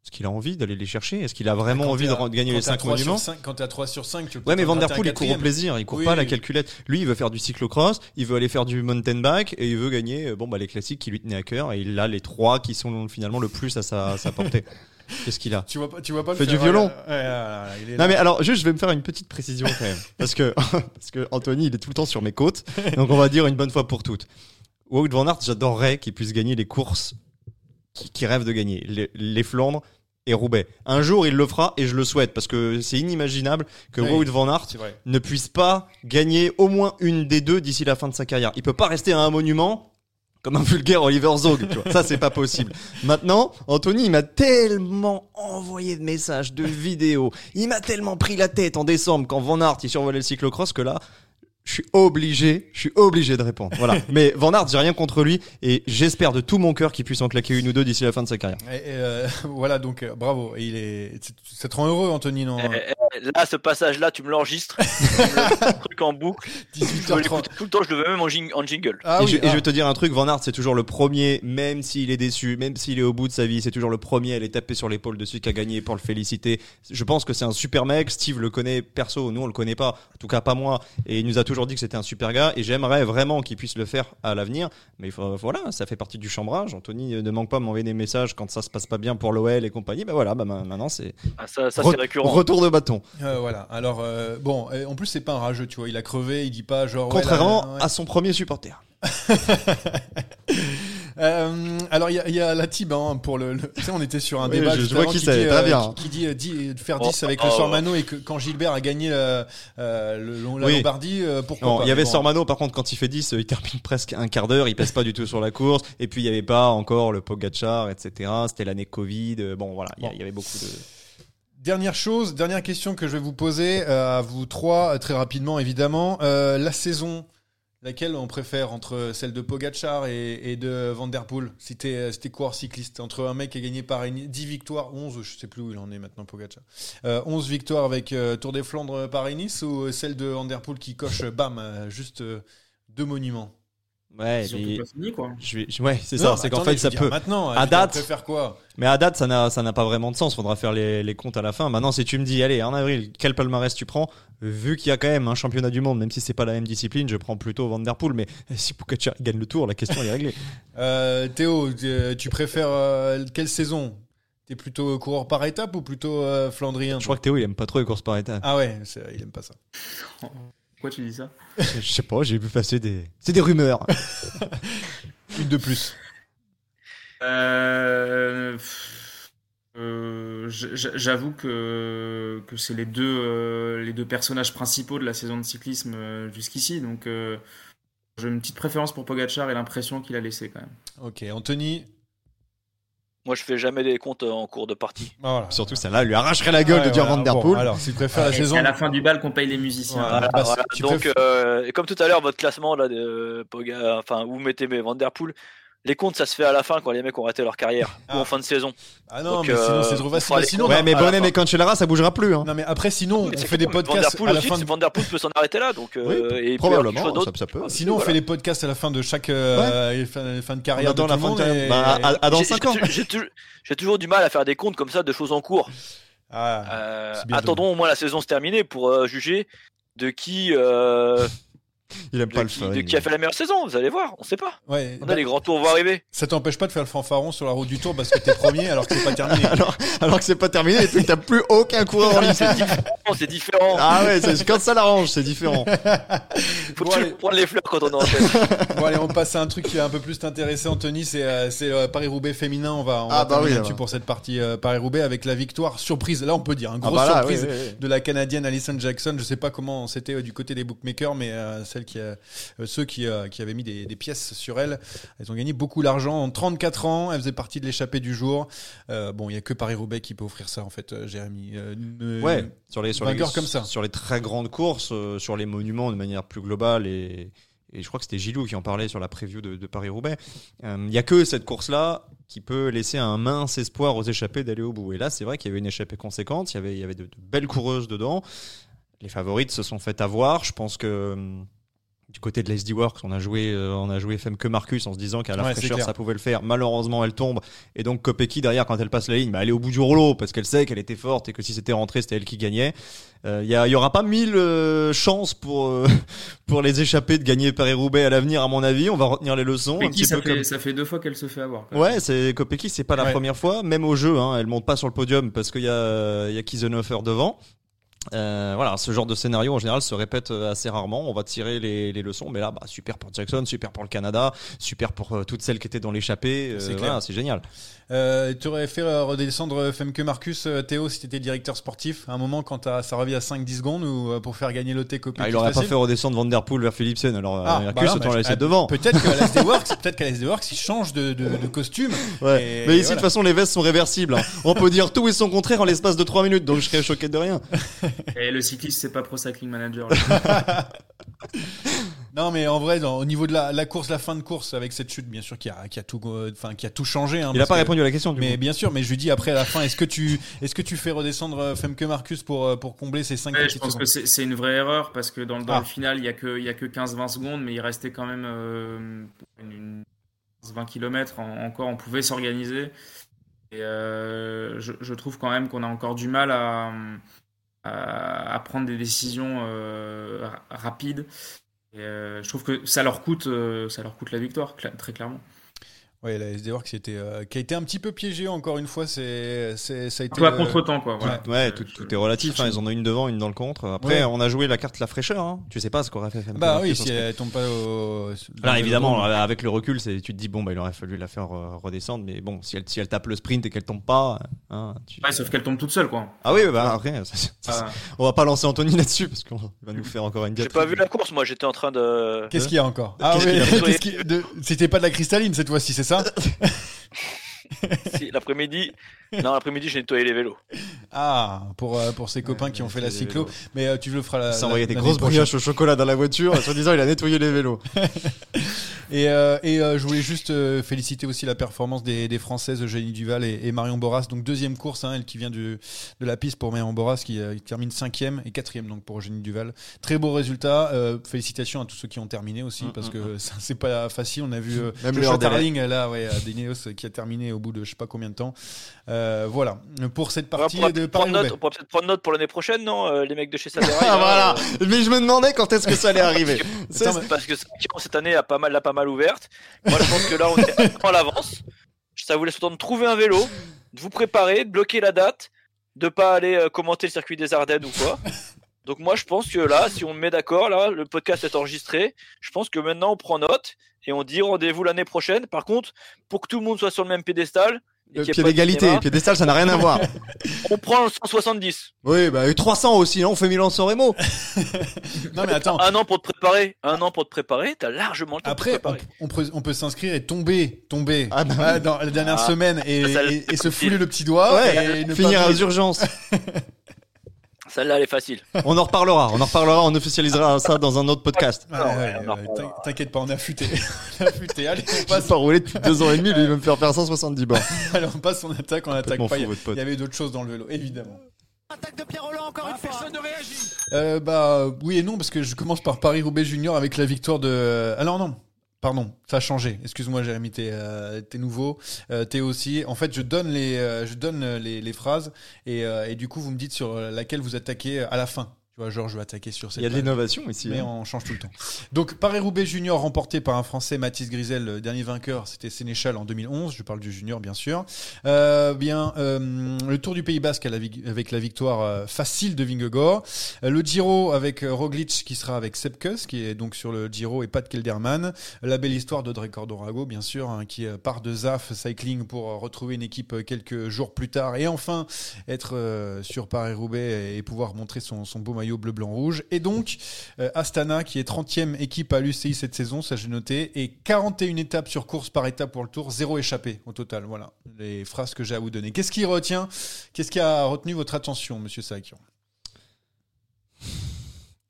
Est-ce qu'il a envie d'aller les chercher? Est-ce qu'il a vraiment envie de gagner les 5 monuments? Quand t'es à 3 sur 5, tu peux. Ouais, mais Van Der Poel, il court au plaisir, il court pas à la calculette. Lui, il veut faire du cyclocross, il veut aller faire du mountain bike, et il veut gagner, les classiques qui lui tenaient à cœur, et il a les 3 qui sont finalement le plus à sa portée. Qu'est-ce qu'il a? Tu vois pas le fait du violon. Ouais, non, mais alors, je vais me faire une petite précision quand même. parce que Anthony, il est tout le temps sur mes côtes. Donc, on va dire une bonne fois pour toutes. Wout van Aert, j'adorerais qu'il puisse gagner les courses qui rêvent de gagner, les Flandres et Roubaix. Un jour, il le fera et je le souhaite parce que c'est inimaginable que Wout van Aert ne puisse pas gagner au moins une des deux d'ici la fin de sa carrière. Il peut pas rester à un monument comme un vulgaire Oliver Zog, tu vois. Ça, c'est pas possible. Maintenant, Anthony, il m'a tellement envoyé de messages, de vidéos. Il m'a tellement pris la tête en décembre quand Van Aert, il survolait le cyclocross que là, je suis obligé de répondre. Voilà. Mais Van Aert, j'ai rien contre lui et j'espère de tout mon cœur qu'il puisse en claquer une ou deux d'ici la fin de sa carrière. Voilà, donc bravo. Et c'est trop heureux, Anthony, non ? Là, ce passage-là, tu me l'enregistres, le truc en boucle. 18h30. Tout le temps, je le veux même en jingle. Et je vais te dire un truc, Van Aert, c'est toujours le premier, même s'il est déçu, même s'il est au bout de sa vie, c'est toujours le premier à aller taper sur l'épaule de celui qui a gagné pour le féliciter. Je pense que c'est un super mec. Steve le connaît perso, nous on le connaît pas, en tout cas pas moi, et il nous a toujours dit que c'était un super gars et j'aimerais vraiment qu'il puisse le faire à l'avenir, mais voilà, ça fait partie du chambrage. Anthony ne manque pas de m'envoyer des messages quand ça se passe pas bien pour l'OL et compagnie. Maintenant c'est c'est récurrent, retour de bâton. En plus c'est pas un rageux, tu vois, il a crevé, il dit pas genre contrairement à son premier supporter. Alors il y a la Tib, pour le tu sais, on était sur un débat qui dit faire 10 avec le Sormano, et que quand Gilbert a gagné la Lombardie, pourquoi pas. Il y avait Sormano, par contre quand il fait 10, il termine presque un quart d'heure, il pèse pas du tout sur la course, et puis il y avait pas encore le Pogacar, etc. C'était l'année Covid, il y avait beaucoup de... Dernière question que je vais vous poser à vous trois très rapidement, évidemment, la saison, laquelle on préfère, entre celle de Pogacar et de Van Der Poel, c'était coureur cycliste, entre un mec qui a gagné par 10 victoires, 11, je sais plus où il en est maintenant Pogacar, 11 victoires avec Tour des Flandres, Paris-Nice, ou celle de Van Der Poel qui coche juste deux monuments. Ouais, si on peut pas finir, quoi. C'est qu'en fait ça peut. Maintenant, à date, on peut faire quoi ? Mais à date, ça n'a pas vraiment de sens. Faudra faire les comptes à la fin. Maintenant, si tu me dis, allez, en avril, quel palmarès tu prends ? Vu qu'il y a quand même un championnat du monde, même si c'est pas la même discipline, je prends plutôt Van Der Poel. Mais si Pogacar gagne le Tour, la question elle est réglée. Théo, tu préfères quelle saison ? T'es plutôt coureur par étape ou plutôt flandrien ? Je crois que Théo il aime pas trop les courses par étape. Ah ouais, il aime pas ça. Pourquoi tu dis ça ? Je sais pas, j'ai vu passer c'est des rumeurs. Une de plus. J'avoue que c'est les deux personnages principaux de la saison de cyclisme jusqu'ici, donc j'ai une petite préférence pour Pogacar et l'impression qu'il a laissée quand même. Ok, Anthony. Moi, je fais jamais des comptes en cours de partie. Voilà. Surtout celle-là, lui arracherait la gueule de dire Van Der Poel. Alors, s'il préfère la saison. À la fin du bal qu'on paye les musiciens. Voilà. Donc, comme tout à l'heure, votre classement là, vous mettez mes Van Der Poel. Les comptes, ça se fait à la fin quand les mecs ont raté leur carrière ou en fin de saison. Ah non, donc, mais sinon c'est trop facile. Mais Bonnet et Cancellara, ça bougera plus. Non, mais après, sinon on fait des podcasts à la fin. Van Der Poel peut s'en arrêter là, donc probablement. Ça peut. Sinon, on fait les podcasts à la fin de chaque fin de carrière. Dans la fin de carrière. Dans 5 ans. J'ai toujours du mal à faire des comptes comme ça de choses en cours. Attendons au moins la saison se terminer pour juger de qui. Il aime pas le fun. De qui a fait la meilleure saison, vous allez voir, on sait pas. Ouais, on a les grands tours vont arriver. Ça t'empêche pas de faire le fanfaron sur la route du Tour parce que t'es premier alors que c'est pas terminé. alors que c'est pas terminé et que t'as plus aucun coureur en ligne. C'est différent. Ah ouais, quand ça l'arrange, c'est différent. Faut toujours prendre les fleurs quand on est en tête. Bon allez, on passe à un truc qui va un peu plus t'intéresser, Anthony, c'est Paris-Roubaix féminin. On va terminer là-dessus pour cette partie Paris-Roubaix avec la victoire surprise. Là on peut dire, surprise de la Canadienne Alison Jackson. Je sais pas comment c'était du côté des bookmakers, mais ceux qui avaient mis des pièces sur elle, elles ont gagné beaucoup d'argent. En 34 ans, elle faisait partie de l'échappée du jour. Il n'y a que Paris-Roubaix qui peut offrir ça, en fait, Jérémy. Sur les très grandes courses, sur les monuments de manière plus globale, et je crois que c'était Gilou qui en parlait sur la preview de Paris-Roubaix. Il n'y a que cette course-là qui peut laisser un mince espoir aux échappés d'aller au bout. Et là, c'est vrai qu'il y avait une échappée conséquente, il y avait de belles coureuses dedans. Les favorites se sont faites avoir. Je pense que... Du côté de l'SD Works, on a joué Femke Marcus en se disant qu'à la fraîcheur, ça pouvait le faire. Malheureusement, elle tombe. Et donc, Kopecky, derrière, quand elle passe la ligne, elle est au bout du rouleau parce qu'elle sait qu'elle était forte et que si c'était rentré, c'était elle qui gagnait. Il y aura pas 1000 chances pour les échappés de gagner Paris-Roubaix à l'avenir, à mon avis. On va retenir les leçons. Kopecky, ça fait 2 fois qu'elle se fait avoir. Kopecky, c'est pas la première fois. Même au jeu, elle monte pas sur le podium parce qu'il y a Kiesenhofer devant. Voilà, ce genre de scénario en général se répète assez rarement. On va tirer les leçons, mais là, bah, super pour Jackson, super pour le Canada, super pour toutes celles qui étaient dans l'échappée. C'est clair, voilà, c'est génial. Tu aurais fait redescendre Femke Marcus, Théo, si tu étais directeur sportif à un moment quand ça revient à 5-10 secondes ou pour faire gagner le Teco. Il n'aurait pas fait redescendre Van Der Poel vers Philipsen, alors Marcus, autant la laisser devant. Peut-être qu'à l'Asdeworks, il change de costume. Ouais. Mais ici, voilà. De toute façon, les vestes sont réversibles. Hein. On peut dire tout et son contraire en l'espace de 3 minutes, donc je serais choqué de rien. Et le cycliste, c'est pas Pro Cycling Manager. Non, mais en vrai, au niveau de la course, la fin de course avec cette chute, bien sûr qui a tout changé. Hein, il a pas répondu à la question. Mais bien sûr, mais je lui dis après à la fin, est-ce que tu fais redescendre Femke Marcus pour combler ces 5 petites secondes. Je pense que c'est une vraie erreur parce que dans le final, il y a que 15-20 secondes, mais il restait quand même 20 km encore, on pouvait s'organiser. Et je trouve quand même qu'on a encore du mal à prendre des décisions rapides. Et je trouve que ça leur coûte la victoire, très clairement. Ouais, la SDWorks qui a été un petit peu piégée encore une fois. Ça a été à contre-temps, quoi. Voilà. Ouais, tout est relatif. Hein, ils en ont une devant, une dans le contre. Après, on a joué la carte la fraîcheur. Hein. Tu sais pas ce qu'aurait fait Femke. Bah oui, si elle tombe pas au. Là, évidemment, avec le recul, tu te dis bon, bah il aurait fallu la faire redescendre, mais bon, si elle tape le sprint et qu'elle tombe pas, hein, sauf qu'elle tombe toute seule, quoi. Ah oui, bah après, on va pas lancer Anthony là-dessus parce qu'on va nous faire encore une diatribe. J'ai pas vu la course, moi. J'étais en train de. Qu'est-ce qu'il y a encore ? Ah oui, c'était pas de la cristalline cette fois-ci, c'est ça. Si, l'après-midi, j'ai nettoyé les vélos. Ah, pour ses copains qui ont fait la cyclo. Mais tu le feras la. Ça envoyait des grosses brioches au chocolat dans la voiture. En disant, il a nettoyé les vélos. Et je voulais juste féliciter aussi la performance des Françaises Eugénie Duval et Marion Boras. Donc deuxième course, hein, elle qui vient de la piste pour Marion Boras qui termine 5e et 4e donc pour Eugénie Duval. Très beau résultat. Félicitations à tous ceux qui ont terminé aussi parce que ça, c'est pas facile. On a vu Joshua Tarling là, ouais, Ineos qui a terminé au bout de je sais pas combien de temps. Voilà pour cette partie de Paris-Roubaix. On pourra peut-être prendre note pour l'année prochaine, non les mecs de chez Sadera. Voilà. Mais je me demandais quand est-ce que ça allait arriver. Parce que cette année a pas mal ouverte. Moi, je pense que là, on est à l'avance. Ça vous laisse le temps de trouver un vélo, de vous préparer, de bloquer la date, de pas aller commenter le circuit des Ardennes ou quoi. Donc moi, je pense que là, si on me met d'accord, là, le podcast est enregistré. Je pense que maintenant, on prend note et on dit rendez-vous l'année prochaine. Par contre, pour que tout le monde soit sur le même piédestal. Le pied d'égalité, le piédestal, ça n'a rien à voir. On prend 170. Oui, bah 300 aussi, on fait Milan-San Remo. Non mais attends. Un an pour te préparer, t'as largement le temps. Après, on peut s'inscrire et tomber dans la dernière semaine et se fouler le petit doigt et ne finir aux urgences. Celle-là, elle est facile. On en reparlera, on officialisera ça dans un autre podcast. T'inquiète pas, on a futé. Allez, on passe. J'ai pas roulé depuis 2 ans et demi, lui, il va me faire 170 bornes. Allez, on passe, on attaque pas. Il y avait d'autres choses dans le vélo, évidemment. Attaque de Pierre Rolland, encore une fois. Personne ne réagit. Oui et non, parce que je commence par Paris-Roubaix Junior avec la victoire de... Alors non. Pardon, ça a changé. Excuse-moi, Jérémy, t'es nouveau, t'es aussi. En fait, je donne les phrases et du coup, vous me dites sur laquelle vous attaquez à la fin. Tu vois, genre, je vais attaquer sur cette. Il y a de l'innovation ici. Mais on change tout le temps. Donc, Paris-Roubaix Junior remporté par un Français, Mathis Grisel, le dernier vainqueur, c'était Sénéchal en 2011. Je parle du junior, bien sûr. Le Tour du Pays Basque avec la victoire facile de Vingegaard. Le Giro avec Roglic qui sera avec Sepkus, qui est donc sur le Giro et Pat Kelderman. La belle histoire de Drei Cordorago, bien sûr, hein, qui part de ZAF Cycling pour retrouver une équipe quelques jours plus tard et enfin être sur Paris-Roubaix et pouvoir montrer son beau maillot bleu, blanc, rouge. Et donc, Astana, qui est 30e équipe à l'UCI cette saison, ça j'ai noté, et 41 étapes sur course par étape pour le Tour, 0 échappée au total. Voilà les phrases que j'ai à vous donner. Qu'est-ce qui a retenu votre attention, monsieur Sakian ?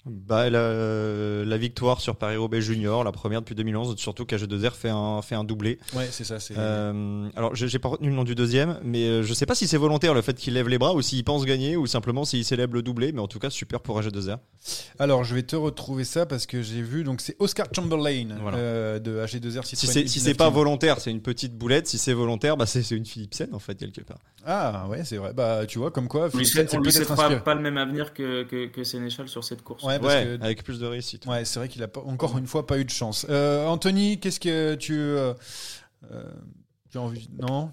Bah, la victoire sur Paris-Roubaix Junior, la première depuis 2011, surtout qu'AG2R fait un doublé. Ouais, c'est ça. Alors, j'ai pas retenu le nom du deuxième, mais je sais pas si c'est volontaire le fait qu'il lève les bras ou s'il pense gagner ou simplement s'il célèbre le doublé, mais en tout cas, super pour AG2R. Alors, je vais te retrouver ça parce que j'ai vu, donc c'est Oscar Chamberlain de AG2R. Si c'est pas volontaire, c'est une petite boulette. Si c'est volontaire, bah, c'est une Philipsen en fait, quelque part. Ah, ouais, c'est vrai. Bah, tu vois, comme quoi, Philipsen, c'est peut-être pas le même avenir que Sénéchal sur cette course. Ouais. Ouais, avec plus de réussite. Ouais, c'est vrai qu'il a encore une fois pas eu de chance. Anthony, qu'est-ce que tu J'ai envie. Non,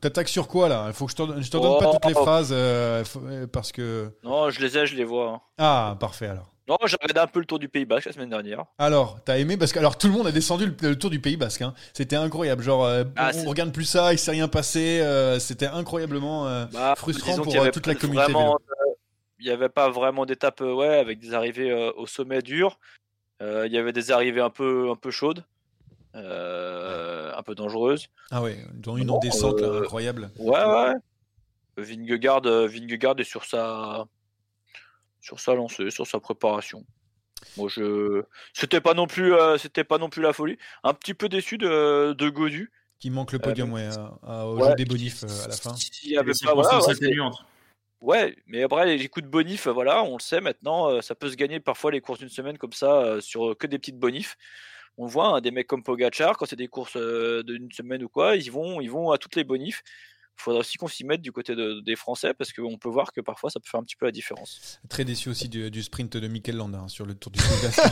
t'attaques sur quoi là? Il faut que je te donne pas toutes les phrases parce que. Non, je les ai, je les vois. Hein. Ah, parfait alors. Non, j'ai regardé un peu le Tour du Pays Basque la semaine dernière. Alors, t'as aimé parce que alors tout le monde a descendu le Tour du Pays Basque. Hein. C'était incroyable, genre on regarde plus ça, il s'est rien passé. C'était incroyablement frustrant pour toute la communauté. Il n'y avait pas vraiment d'étape, avec des arrivées au sommet dur. Il y avait des arrivées un peu chaudes. Un peu dangereuse. Ah ouais, dans une descente là, incroyable. Ouais. Vingegaard est sur sa lancée, sur sa préparation. Moi c'était pas non plus la folie. Un petit peu déçu de Gaudu. Qui manque le podium au jeu des bonifs à la fin. S'il y avait pas mais après les coups de bonifs, on le sait maintenant, ça peut se gagner parfois les courses d'une semaine comme ça sur que des petites bonifs. On voit des mecs comme Pogačar, quand c'est des courses d'une semaine ou quoi, ils vont à toutes les bonifs. Il faudra aussi qu'on s'y mette du côté des Français parce qu'on peut voir que parfois ça peut faire un petit peu la différence. Très déçu aussi du sprint de Mikel Landa sur le Tour du Pays.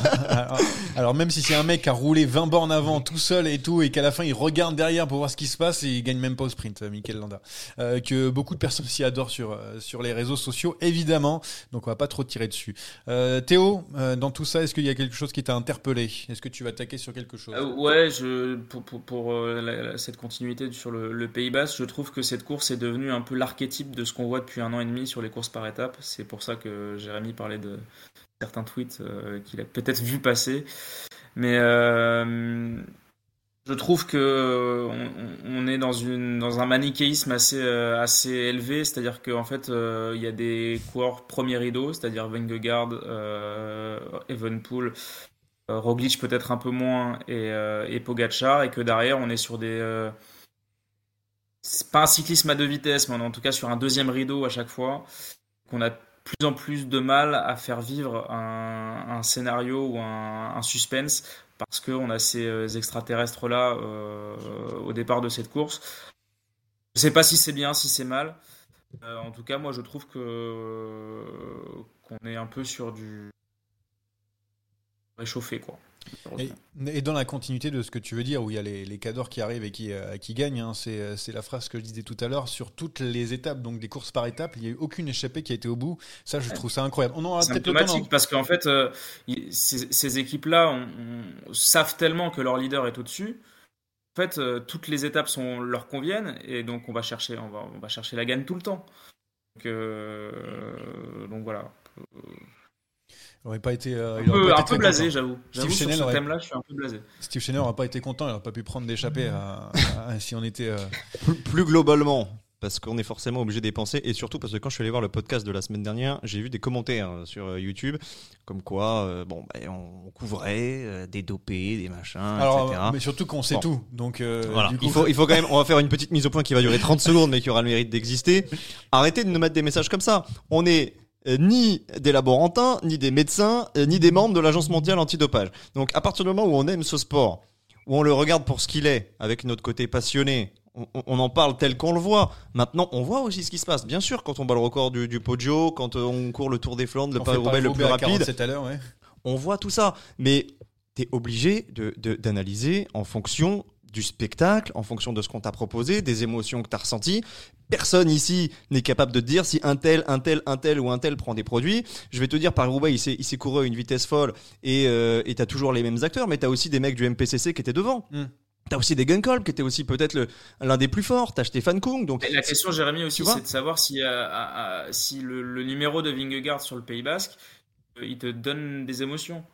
alors même si c'est un mec qui a roulé 20 bornes avant tout seul et tout et qu'à la fin il regarde derrière pour voir ce qui se passe et il gagne même pas au sprint, Mikel Landa. Que beaucoup de personnes s'y adorent sur les réseaux sociaux évidemment, donc on va pas trop tirer dessus. Théo, dans tout ça, est-ce qu'il y a quelque chose qui t'a interpellé? Est-ce que tu vas attaquer sur quelque chose? Cette continuité sur le Pays Basque, je trouve que cette course est devenue un peu l'archétype de ce qu'on voit depuis 1 an et demi sur les courses par étapes. C'est pour ça que Jérémy parlait de certains tweets qu'il a peut-être vu passer. Mais je trouve qu'on est dans un manichéisme assez élevé. C'est-à-dire qu'en fait, il y a des coureurs premier rideau, c'est-à-dire Vingegaard, Evenepoel, Roglic peut-être un peu moins et Pogačar. Et que derrière, on est sur des... c'est pas un cyclisme à deux vitesses, mais on est en tout cas sur un deuxième rideau à chaque fois, qu'on a de plus en plus de mal à faire vivre un scénario ou un suspense, parce qu'on a ces extraterrestres-là au départ de cette course. Je sais pas si c'est bien, si c'est mal. En tout cas, moi, je trouve qu'on est un peu sur du réchauffé, quoi. Et dans la continuité de ce que tu veux dire, où il y a les cadors qui arrivent et qui gagnent, c'est la phrase que je disais tout à l'heure, sur toutes les étapes, donc des courses par étapes, il n'y a eu aucune échappée qui a été au bout. Ça, je trouve ça incroyable. On en a peut-être le temps. Parce qu'en fait, ces équipes-là savent tellement que leur leader est au-dessus. En fait, toutes les étapes leur conviennent, et donc on va chercher la gagne tout le temps. Donc voilà. Il aurait pas été blasé, j'avoue. Steve Schenel, sur ce thème-là, je suis un peu blasé. Steve Schenel n'aurait pas été content, il n'aurait pas pu prendre d'échappée si on était... Plus globalement, parce qu'on est forcément obligé d'y penser, et surtout parce que quand je suis allé voir le podcast de la semaine dernière, j'ai vu des commentaires sur YouTube, comme quoi on couvrait des dopés, des machins, etc. Mais surtout qu'on sait tout. Donc, voilà. Du coup... il faut quand même, on va faire une petite mise au point qui va durer 30 secondes, mais qui aura le mérite d'exister. Arrêtez de nous mettre des messages comme ça. On est... ni des laborantins, ni des médecins, ni des membres de l'Agence mondiale antidopage. Donc à partir du moment où on aime ce sport, où on le regarde pour ce qu'il est, avec notre côté passionné, on en parle tel qu'on le voit. Maintenant, on voit aussi ce qui se passe. Bien sûr, quand on bat le record du Poggio, quand on court le Tour des Flandres, le Paris-Roubaix le plus rapide, on voit tout ça. Mais t'es obligé d'analyser en fonction... du spectacle, en fonction de ce qu'on t'a proposé, des émotions que t'as ressenties. Personne ici n'est capable de te dire si un tel ou un tel prend des produits. Je vais te dire, Paris-Roubaix, il s'est couru à une vitesse folle et t'as toujours les mêmes acteurs, mais t'as aussi des mecs du MPCC qui étaient devant. T'as aussi des Gunkolb qui étaient aussi peut-être l'un des plus forts. T'as Stéphane Kung. Donc... La question, Jérémy, aussi, c'est de savoir si le numéro de Vingegaard sur le Pays Basque, il te donne des émotions.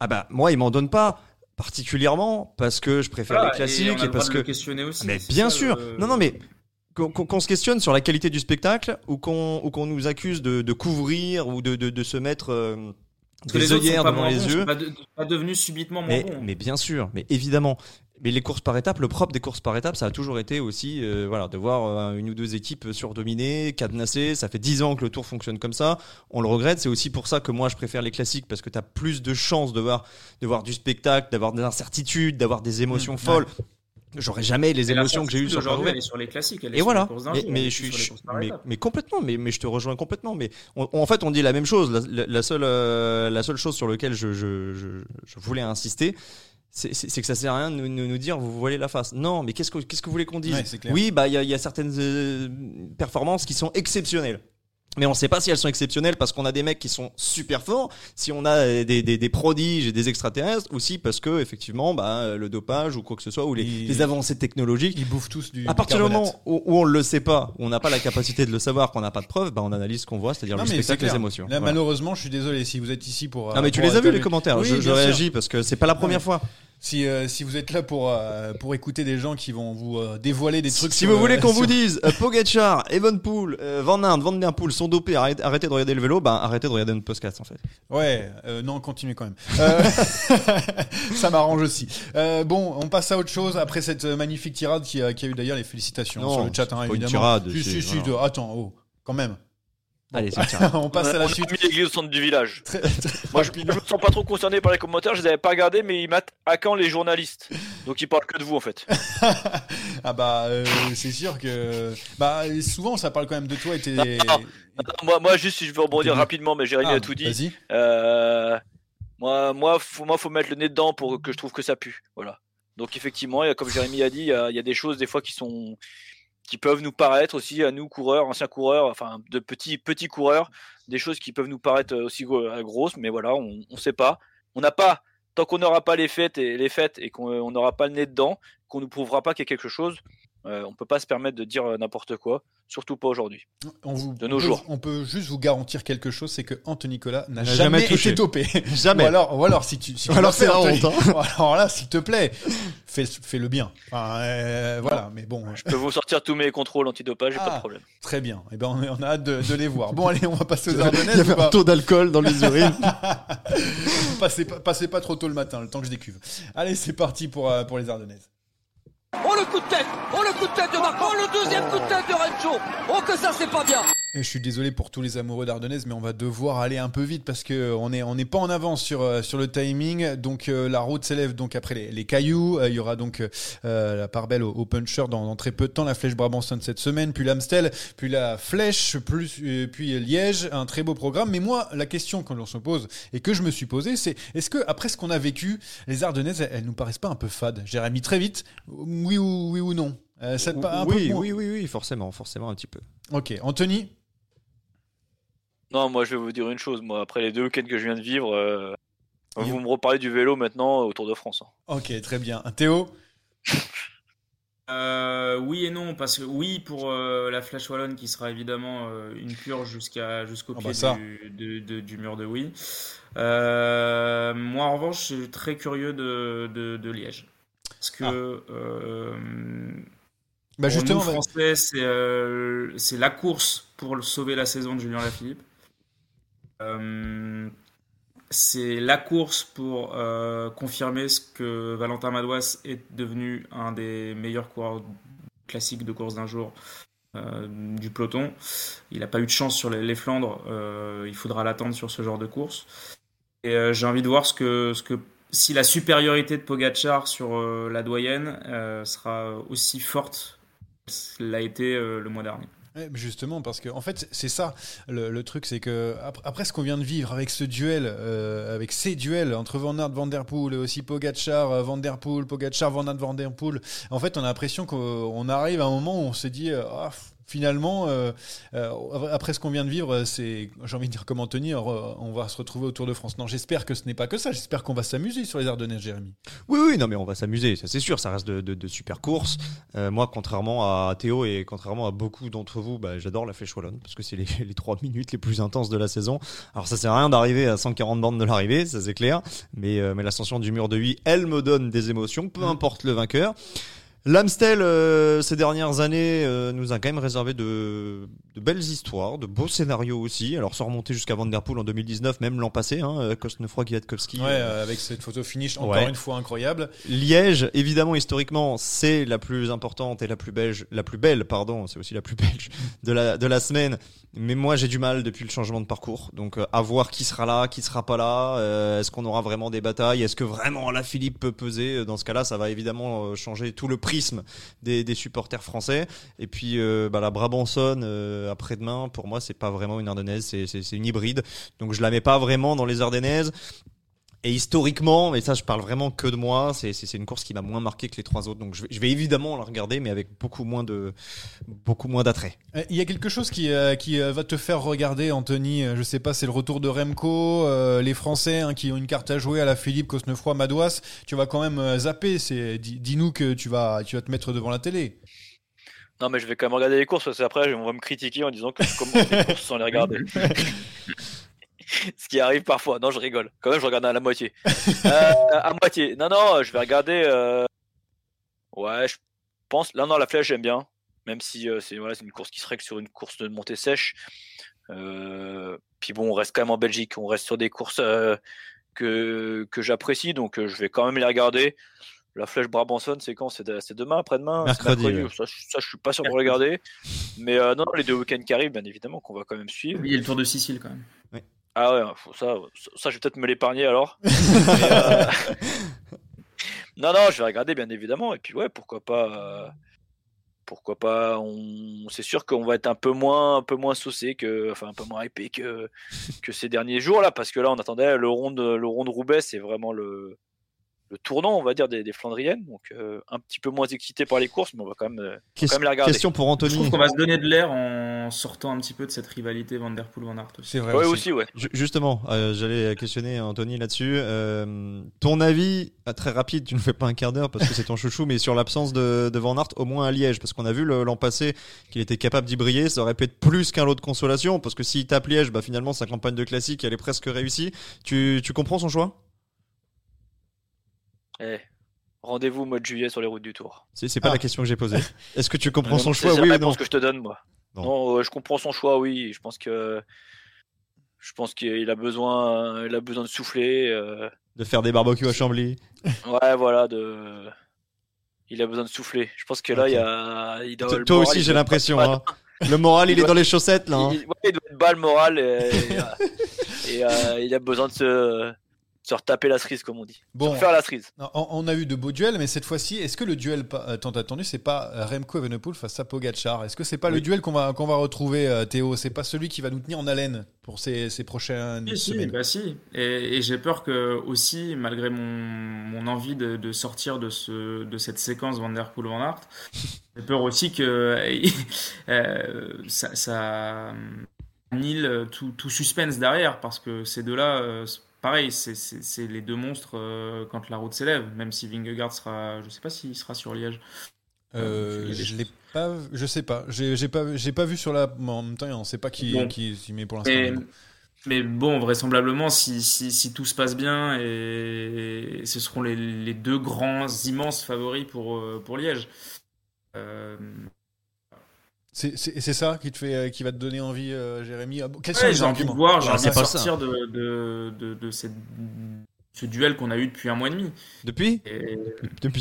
Ah bah, moi, il m'en donne pas. Particulièrement parce que je préfère les classiques et parce que questionner aussi, mais bien sûr mais qu'on se questionne sur la qualité du spectacle ou qu'on nous accuse de couvrir ou de se mettre des œillères devant les yeux, pas devenu subitement moins bon. Mais bien sûr, mais évidemment. Mais les courses par étapes, le propre des courses par étapes, ça a toujours été aussi de voir une ou deux équipes surdominées, cadenassées. Ça fait 10 ans que le Tour fonctionne comme ça. On le regrette. C'est aussi pour ça que moi, je préfère les classiques, parce que tu as plus de chances de voir du spectacle, d'avoir des incertitudes, d'avoir des émotions folles. J'aurais jamais les émotions que j'ai eues sur Paris-Roubaix. Elle est sur les classiques, elle est sur les courses d'un jour. Mais complètement, mais je te rejoins complètement. Mais en fait, on dit la même chose. La seule chose sur laquelle je voulais insister, c'est que ça sert à rien de nous dire vous voilez la face. Non, mais qu'est-ce que vous voulez qu'on dise ? Ouais, oui, bah il y a certaines performances qui sont exceptionnelles. Mais on ne sait pas si elles sont exceptionnelles parce qu'on a des mecs qui sont super forts, si on a des prodiges et des extraterrestres, ou si parce que effectivement, bah, le dopage ou quoi que ce soit, ou les avancées technologiques, ils bouffent tous du. À partir du moment où on le sait pas, où on n'a pas la capacité de le savoir, qu'on n'a pas de preuves, bah on analyse ce qu'on voit, c'est-à-dire le spectacle, les émotions. Là, voilà. Malheureusement, je suis désolé si vous êtes ici pour. Non mais tu les as vus les commentaires. Oui, je réagis parce que c'est pas la première fois. Si vous êtes là pour écouter des gens qui vont vous dévoiler des trucs. Si vous voulez qu'on vous dise Pogacar, Evenepoel, Van Der Poel sont dopés, arrêtez de regarder le vélo, bah arrêtez de regarder notre podcast en fait. Ouais, non, continuez quand même. Ça m'arrange aussi. Bon, on passe à autre chose après cette magnifique tirade qui a eu d'ailleurs les félicitations non, sur le chat, hein, évidemment. Une tirade. Si, attends, quand même. Allez, on passe à la suite. On a mis l'église au centre du village. Moi, je me sens pas trop concerné par les commentaires. Je les avais pas regardés, mais ils matent à quand les journalistes. Donc ils parlent que de vous en fait. Ah bah c'est sûr que souvent ça parle quand même de toi et tes. Moi juste si je veux rebondir rapidement, mais j'ai rien à tout dit. Vas-y. Moi faut mettre le nez dedans pour que je trouve que ça pue. Voilà. Donc effectivement, comme Jérémy a dit, il y a des choses des fois qui peuvent nous paraître aussi à nous coureurs, anciens coureurs, enfin de petits coureurs, des choses qui peuvent nous paraître aussi grosses, mais voilà, on sait pas, on n'a pas, tant qu'on n'aura pas les fêtes et qu'on n'aura pas le nez dedans, qu'on nous prouvera pas qu'il y a quelque chose, on peut pas se permettre de dire n'importe quoi, surtout pas aujourd'hui. On peut juste vous garantir quelque chose, c'est que Anthony Nicolas n'a jamais été dopé. Jamais. Ou alors si tu c'est la honte. Alors là, s'il te plaît, fais le bien. Enfin, voilà, mais bon. Je peux vous sortir tous mes contrôles antidopage, j'ai pas de problème. Très bien. Et ben on a hâte de les voir. Bon allez, on va passer aux Ardennes. Il y avait un taux d'alcool dans les urines. Passez pas trop tôt le matin, le temps que je décuve. Allez, c'est parti pour les Ardennes. Oh le coup de tête! Oh le coup de tête de Marco! Oh le deuxième coup de tête de Rencho! Oh que ça c'est pas bien! Et je suis désolé pour tous les amoureux d'Ardennaise, mais on va devoir aller un peu vite parce que on n'est pas en avance sur le timing. Donc la route s'élève donc après les cailloux. Il y aura donc la part belle au puncher dans très peu de temps. La Flèche Brabançonne cette semaine, puis l'Amstel, puis la Flèche, puis Liège. Un très beau programme. Mais moi, la question que l'on se pose et que je me suis posée, c'est est-ce que après ce qu'on a vécu, les Ardennaises, elles nous paraissent pas un peu fades? Jérémy, très vite, oui ou non? Oui, forcément un petit peu. Ok, Anthony. Non, moi je vais vous dire une chose. Moi, après les deux week-ends que je viens de vivre, vous me reparlez du vélo maintenant au Tour de France. Ok, très bien. Théo. Oui et non, parce que oui pour la Flèche Wallonne qui sera évidemment une purge jusqu'au pied du mur de Huy. Moi en revanche, je suis très curieux de Liège parce que. Justement, nous, Français, c'est la course pour sauver la saison de Julien Lafilippe. C'est la course pour confirmer ce que Valentin Madouas est devenu un des meilleurs coureurs classiques de course d'un jour du peloton. Il n'a pas eu de chance sur les Flandres. Il faudra l'attendre sur ce genre de course. Et j'ai envie de voir si la supériorité de Pogacar sur la doyenne sera aussi forte l'a été le mois dernier. Justement, parce que en fait, c'est ça le truc, c'est que après ce qu'on vient de vivre avec ce duel, avec ces duels entre Van Aert, Van Der Poel et aussi Pogacar, Van Der Poel, Pogacar, Van Aert, Van Der Poel, en fait, on a l'impression qu'on arrive à un moment où on se dit finalement, après ce qu'on vient de vivre, c'est, j'ai envie de dire comme Anthony, on va se retrouver au Tour de France. Non, j'espère que ce n'est pas que ça. J'espère qu'on va s'amuser sur les Ardennes, Jérémy. Oui, non, mais on va s'amuser, ça c'est sûr. Ça reste de super courses. Moi, contrairement à Théo et contrairement à beaucoup d'entre vous, j'adore la Flèche Wallonne parce que c'est les 3 minutes les plus intenses de la saison. Alors ça sert à rien d'arriver à 140 bandes de l'arrivée, ça c'est clair. Mais l'ascension du mur de Huy, elle me donne des émotions, peu importe le vainqueur. L'Amstel, ces dernières années, nous a quand même réservé de belles histoires, de beaux scénarios aussi. Alors, sans remonter jusqu'à Van Der Poel en 2019, même l'an passé, Kostnefroy-Gwiatkowski. Ouais, avec cette photo finish, encore une fois incroyable. Liège, évidemment, historiquement, c'est la plus importante et la plus belle, c'est aussi la plus belge de la semaine. Mais moi, j'ai du mal depuis le changement de parcours. Donc, à voir qui sera là, qui sera pas là. Est-ce qu'on aura vraiment des batailles? Est-ce que vraiment la Philippe peut peser? Dans ce cas-là, ça va évidemment changer tout le prix des supporters français. Et puis la Brabançonne après-demain, pour moi c'est pas vraiment une Ardennaise, c'est une hybride, donc je la mets pas vraiment dans les Ardennaises. Et historiquement, mais ça je parle vraiment que de moi, c'est une course qui m'a moins marqué que les trois autres, donc je vais évidemment la regarder, mais avec beaucoup moins d'attrait. Il y a quelque chose qui va te faire regarder, Anthony, je sais pas, c'est le retour de Remco, les Français hein, qui ont une carte à jouer à la Philippe, Cosnefroy, Madouas, tu vas quand même zapper, dis-nous que tu vas te mettre devant la télé. Non, mais je vais quand même regarder les courses, parce qu'après on va me critiquer en disant que je commence les courses sans les regarder. Ce qui arrive parfois. Non, je rigole. Quand même, je regarde à la moitié. À moitié. Non, je vais regarder. Ouais, je pense. Là, non, la flèche, j'aime bien. Même si c'est une course qui se règle sur une course de montée sèche. Puis bon, on reste quand même en Belgique. On reste sur des courses que j'apprécie. Donc, je vais quand même les regarder. La flèche Brabançonne, c'est quand ? C'est demain, après-demain ? Mercredi. Ouais. Ça, je suis pas sûr de regarder. Mais non, les deux week-ends qui arrivent, bien évidemment, qu'on va quand même suivre. Oui, il y a le Tour de Sicile quand même. Oui. Ah ouais, ça je vais peut-être me l'épargner alors. Non, je vais regarder bien évidemment. Et puis ouais, pourquoi pas. C'est sûr qu'on va être un peu moins saucé que, enfin un peu moins hypé que ces derniers jours là, parce que là on attendait le rond de Roubaix, c'est vraiment le tournant, on va dire, des Flandriennes. Donc un petit peu moins excité par les courses, mais on va quand même, les regarder. Question pour Anthony. Je trouve qu'on va se donner de l'air en sortant un petit peu de cette rivalité Van Der Poel-Van Aert aussi. C'est vrai. Ouais, aussi ouais. Justement, j'allais questionner Anthony là-dessus. Ton avis, très rapide, tu ne fais pas un quart d'heure parce que c'est ton chouchou, mais sur l'absence de Van Aert, au moins à Liège, parce qu'on a vu l'an passé qu'il était capable d'y briller. Ça aurait pu être plus qu'un lot de consolation, parce que s'il tape Liège, bah, finalement sa campagne de classique, elle est presque réussie. Tu comprends son choix ? Rendez-vous au mois de juillet sur les routes du Tour. C'est pas la question que j'ai posée. Est-ce que tu comprends son choix, oui ou non ? C'est la réponse que je te donne, moi. Non, je comprends son choix, oui. Je pense qu'il a besoin de souffler. De faire des barbecues à Chambly. Ouais, voilà. Il a besoin de souffler. Je pense que là, il doit. Toi aussi, j'ai l'impression. Hein. Le moral, il est dans les chaussettes, là. Hein. Il doit être bas, le moral. Et il a besoin de se retaper la cerise, comme on dit. Bon, se refaire la cerise. On a eu de beaux duels, mais cette fois-ci, est-ce que le duel tant attendu, c'est pas Remco Evenepoel face à Pogacar ? Est-ce que c'est pas le duel qu'on va retrouver, Théo ? C'est pas celui qui va nous tenir en haleine pour ces prochaines semaines ? Si. Et j'ai peur que aussi, malgré mon envie de sortir de cette séquence Van Der Poel-Van Aert, j'ai peur aussi que ça annule tout suspense derrière, parce que ces deux-là. Pareil, c'est les deux monstres quand la route s'élève, même si Vingegaard sera, je sais pas s'il sera sur Liège. Je sais pas, j'ai pas vu sur la. En même temps, on sait pas qui s'y met pour l'instant. Mais bon, vraisemblablement, si tout se passe bien, et ce seront les deux grands immenses favoris pour Liège. C'est ça qui va te donner envie, Jérémy. Quels sont les arguments ? J'ai envie de sortir de ce duel qu'on a eu depuis un mois et demi. Depuis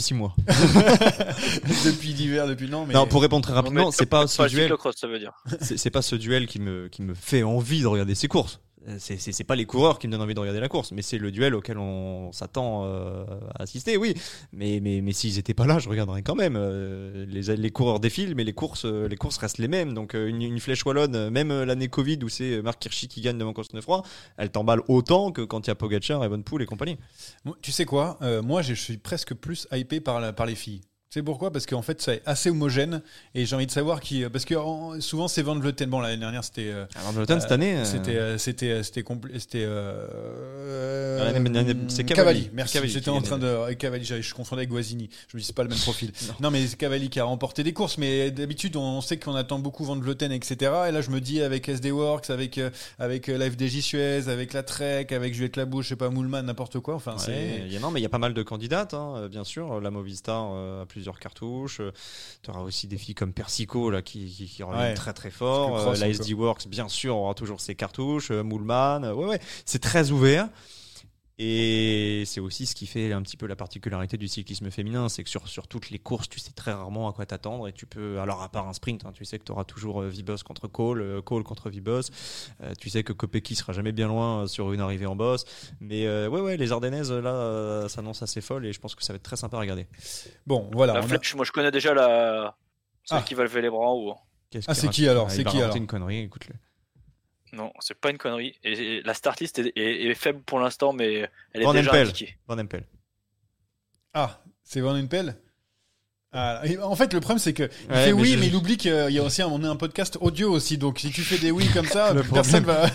6 mois. Depuis l'hiver, depuis non. Mais... Non, pour répondre très rapidement, c'est pas ce duel. Ça veut dire. C'est pas ce duel qui me fait envie de regarder ces courses. C'est pas les coureurs qui me donnent envie de regarder la course, mais c'est le duel auquel on s'attend à assister, oui. Mais s'ils étaient pas là, je regarderais quand même. Les coureurs défilent, mais les courses restent les mêmes. Donc une flèche wallonne, même l'année Covid où c'est Marc Hirschi qui gagne devant Cosnefroy, elle t'emballe autant que quand il y a Pogacar, Evenepoel et compagnie. Tu sais quoi ? Moi, je suis presque plus hypé par les filles. C'est pourquoi ? Parce qu'en fait, c'est assez homogène et j'ai envie de savoir qui. Parce que souvent, c'est Van Vleuten. Bon, l'année dernière, c'était. Van Vleuten, cette année. C'est Cavalli. Merci. Cavalli, j'étais en train de. Cavalli, je confondais avec Guazzini. Je me dis, c'est pas le même profil. Non, mais c'est Cavalli qui a remporté des courses. Mais d'habitude, on sait qu'on attend beaucoup Van Vleuten, etc. Et là, je me dis, avec SD Works, avec la FDJ Suez, avec la Trek, avec Juliette Labouche, je sais pas, Moulman, n'importe quoi. Enfin, ouais, c'est. Non, mais il y a pas mal de candidates, hein, bien sûr. La Movistar. À plusieurs cartouches, tu auras aussi des filles comme Persico là, qui reviennent très très fort, la SD Works bien sûr aura toujours ses cartouches, Moulman, c'est très ouvert. Et c'est aussi ce qui fait un petit peu la particularité du cyclisme féminin, c'est que sur toutes les courses, tu sais très rarement à quoi t'attendre et tu peux, alors à part un sprint, hein, tu sais que tu auras toujours Vibos contre Cole contre Vibos, tu sais que Kopecky sera jamais bien loin sur une arrivée en bosse, mais les Ardennaises là s'annoncent assez folles et je pense que ça va être très sympa à regarder. Bon, voilà. La flèche, moi je connais déjà celle qui va lever les bras en haut. C'est qui alors ? C'est qui alors ? C'est une connerie, écoute-le. Non, c'est pas une connerie. Et la startlist est faible pour l'instant, mais elle est déjà indiquée. Van Empel. Ah, c'est Van Empel ? Ah, en fait, le problème, c'est que il fait oui, mais il oublie qu'il y a aussi on a un podcast audio aussi. Donc, si tu fais des oui comme ça, personne va.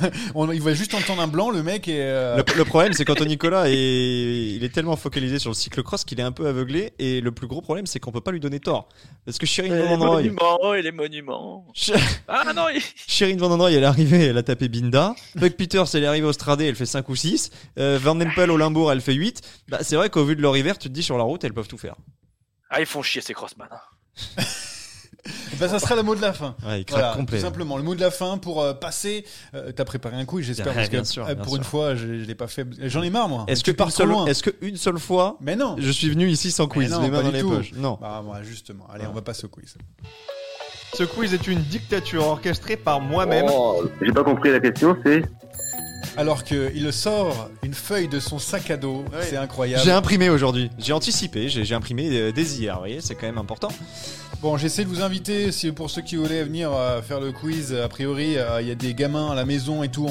Il va juste entendre un blanc, le mec. Et le problème, c'est qu'Anthony Nicolas il est tellement focalisé sur le cyclocross qu'il est un peu aveuglé. Et le plus gros problème, c'est qu'on peut pas lui donner tort, parce que Sherine Van Androoy. Les monuments. Ah non. Sherine Van Androoy, elle est arrivée, elle a tapé Binda. Buck Peters, elle est arrivée au Stradé, elle fait 5 ou 6. Van Empel au Limbourg, elle fait 8. Bah, c'est vrai qu'au vu de leur hiver, tu te dis sur la route, elles peuvent tout faire. Ah, ils font chier ces crossman. Ça sera le mot de la fin. Ouais, il craque complet. Tout simplement, le mot de la fin pour passer. T'as préparé un coup, j'espère, parce que bien sûr. Une fois, je l'ai pas fait. J'en ai marre, moi. Est-ce que une seule fois, mais non, je suis venu ici sans quiz, les mains dans les poches. Non. Bah, moi, justement. Allez, on va passer au quiz. Ce quiz est une dictature orchestrée par moi-même. Oh, j'ai pas compris la question, c'est. Alors qu'il sort une feuille de son sac à dos, c'est incroyable. J'ai imprimé aujourd'hui, j'ai anticipé, j'ai imprimé dès hier, vous voyez, c'est quand même important. Bon, j'essaie de vous inviter, pour ceux qui voulaient venir faire le quiz, a priori, il y a des gamins à la maison et tout,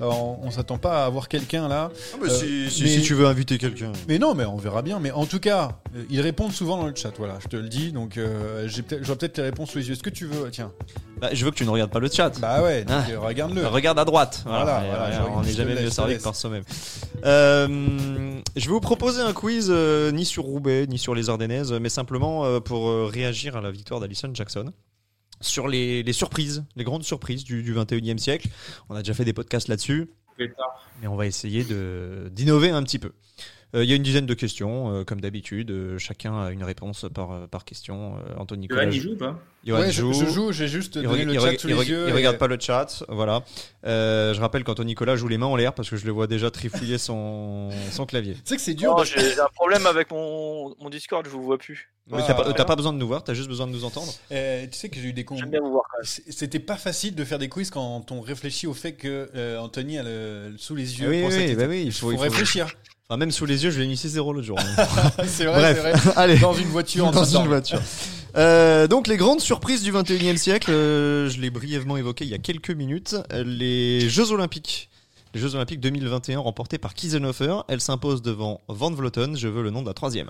on s'attend pas à avoir quelqu'un là. Ah bah si tu veux inviter quelqu'un. Mais non, mais on verra bien, mais en tout cas, ils répondent souvent dans le chat, voilà, je te le dis, donc j'aurai peut-être les réponses sous les yeux. Est-ce que tu veux, tiens. Bah, je veux que tu ne regardes pas le chat. Bah ouais, donc, regarde-le. Regarde à droite, voilà, on n'est jamais mieux servi que par soi-même. Je vais vous proposer un quiz ni sur Roubaix ni sur les Ardennaises, mais simplement pour réagir à la victoire d'Alison Jackson sur les surprises, les grandes surprises du 21e siècle. On a déjà fait des podcasts là-dessus, mais on va essayer d'innover un petit peu. Il y a une dizaine de questions, comme d'habitude. Chacun a une réponse par question. Anthony Nicolas. Yoann, il joue ou pas ? Yoann joue. Je joue, j'ai juste donné le chat sous les yeux. Il ne regarde pas le chat, voilà. Je rappelle qu'Anthony Nicolas joue les mains en l'air parce que je le vois déjà trifouiller son clavier. Tu sais que c'est dur. Oh, j'ai un problème avec mon Discord, je ne vous vois plus. Mais t'as pas besoin de nous voir, t'as juste besoin de nous entendre. Tu sais que j'ai eu des cons. J'aime bien vous voir quand même. C'était pas facile de faire des quiz quand on réfléchit au fait que Anthony a sous les yeux. Il faut réfléchir. Enfin, même sous les yeux, je l'ai mis 6-0 l'autre jour. c'est vrai. Allez. Dans une voiture. Donc, les grandes surprises du 21e siècle, je l'ai brièvement évoqué il y a quelques minutes. Les Jeux Olympiques 2021 remportés par Kiesenhofer. Elle s'impose devant Van Vleuten. Je veux le nom de la troisième.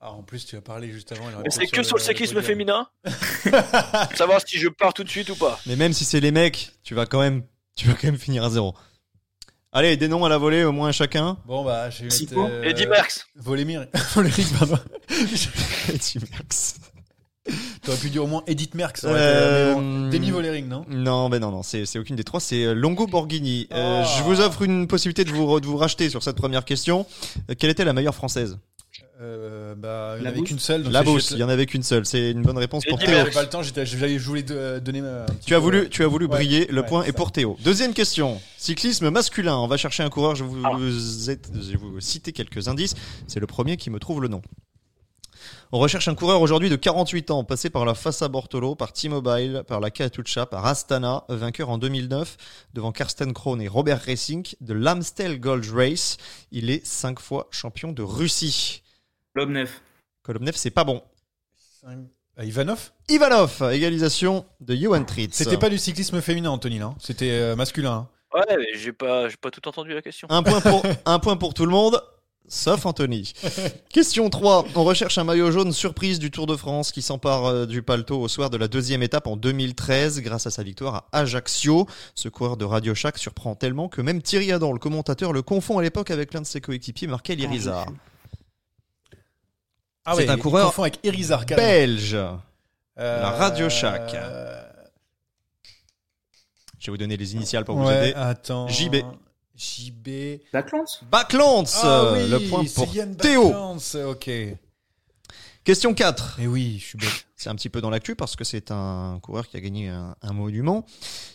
Ah, en plus, tu as parlé juste avant. Mais c'est que sur le cyclisme féminin. Savoir si je pars tout de suite ou pas. Mais même si c'est les mecs, tu vas quand même finir à 0. Allez, des noms à la volée, au moins chacun. Bon, bah, j'ai eu. Eddy Merckx. Volémir, pardon. Eddy Merckx. T'aurais pu dire au moins Edith Merckx. Demi Vollering, non ? Non, c'est aucune des trois, c'est Longo Borghini. Oh. Je vous offre une possibilité de vous racheter sur cette première question. Quelle était la meilleure française ? Il n'y en avait qu'une seule. Donc il y en avait qu'une seule. C'est une bonne réponse pour Théo. J'avais pas le temps, je voulais donner ma. Tu as voulu briller, le point est pour Théo. Deuxième question. Cyclisme masculin. On va chercher un coureur. Je vais vous citer quelques indices. C'est le premier qui me trouve le nom. On recherche un coureur aujourd'hui de 48 ans, passé par la Fassa Bortolo, par T-Mobile, par la Katusha, par Astana, vainqueur en 2009 devant Carsten Krohn et Robert Ressink de l'Amstel Gold Race. Il est 5 fois champion de Russie. Kolobnev, c'est pas bon. Ivanov, égalisation de Johan Tritz. C'était pas du cyclisme féminin, Anthony, là. C'était masculin. Hein. Ouais, mais j'ai pas tout entendu la question. Un point pour tout le monde, sauf Anthony. Question 3. On recherche un maillot jaune surprise du Tour de France qui s'empare du paletot au soir de la deuxième étape en 2013 grâce à sa victoire à Ajaccio. Ce coureur de Radio Shack surprend tellement que même Thierry Adam, le commentateur, le confond à l'époque avec l'un de ses coéquipiers, Markel Irizar. Ah c'est un coureur avec Irizar, belge. La Radio Shack. Je vais vous donner les initiales pour vous aider. Attends. JB. Backlans. Ah, oui, le point pour Théo. Backlans, ok. Question 4. Mais oui, je suis bête. C'est un petit peu dans l'actu parce que c'est un coureur qui a gagné un monument.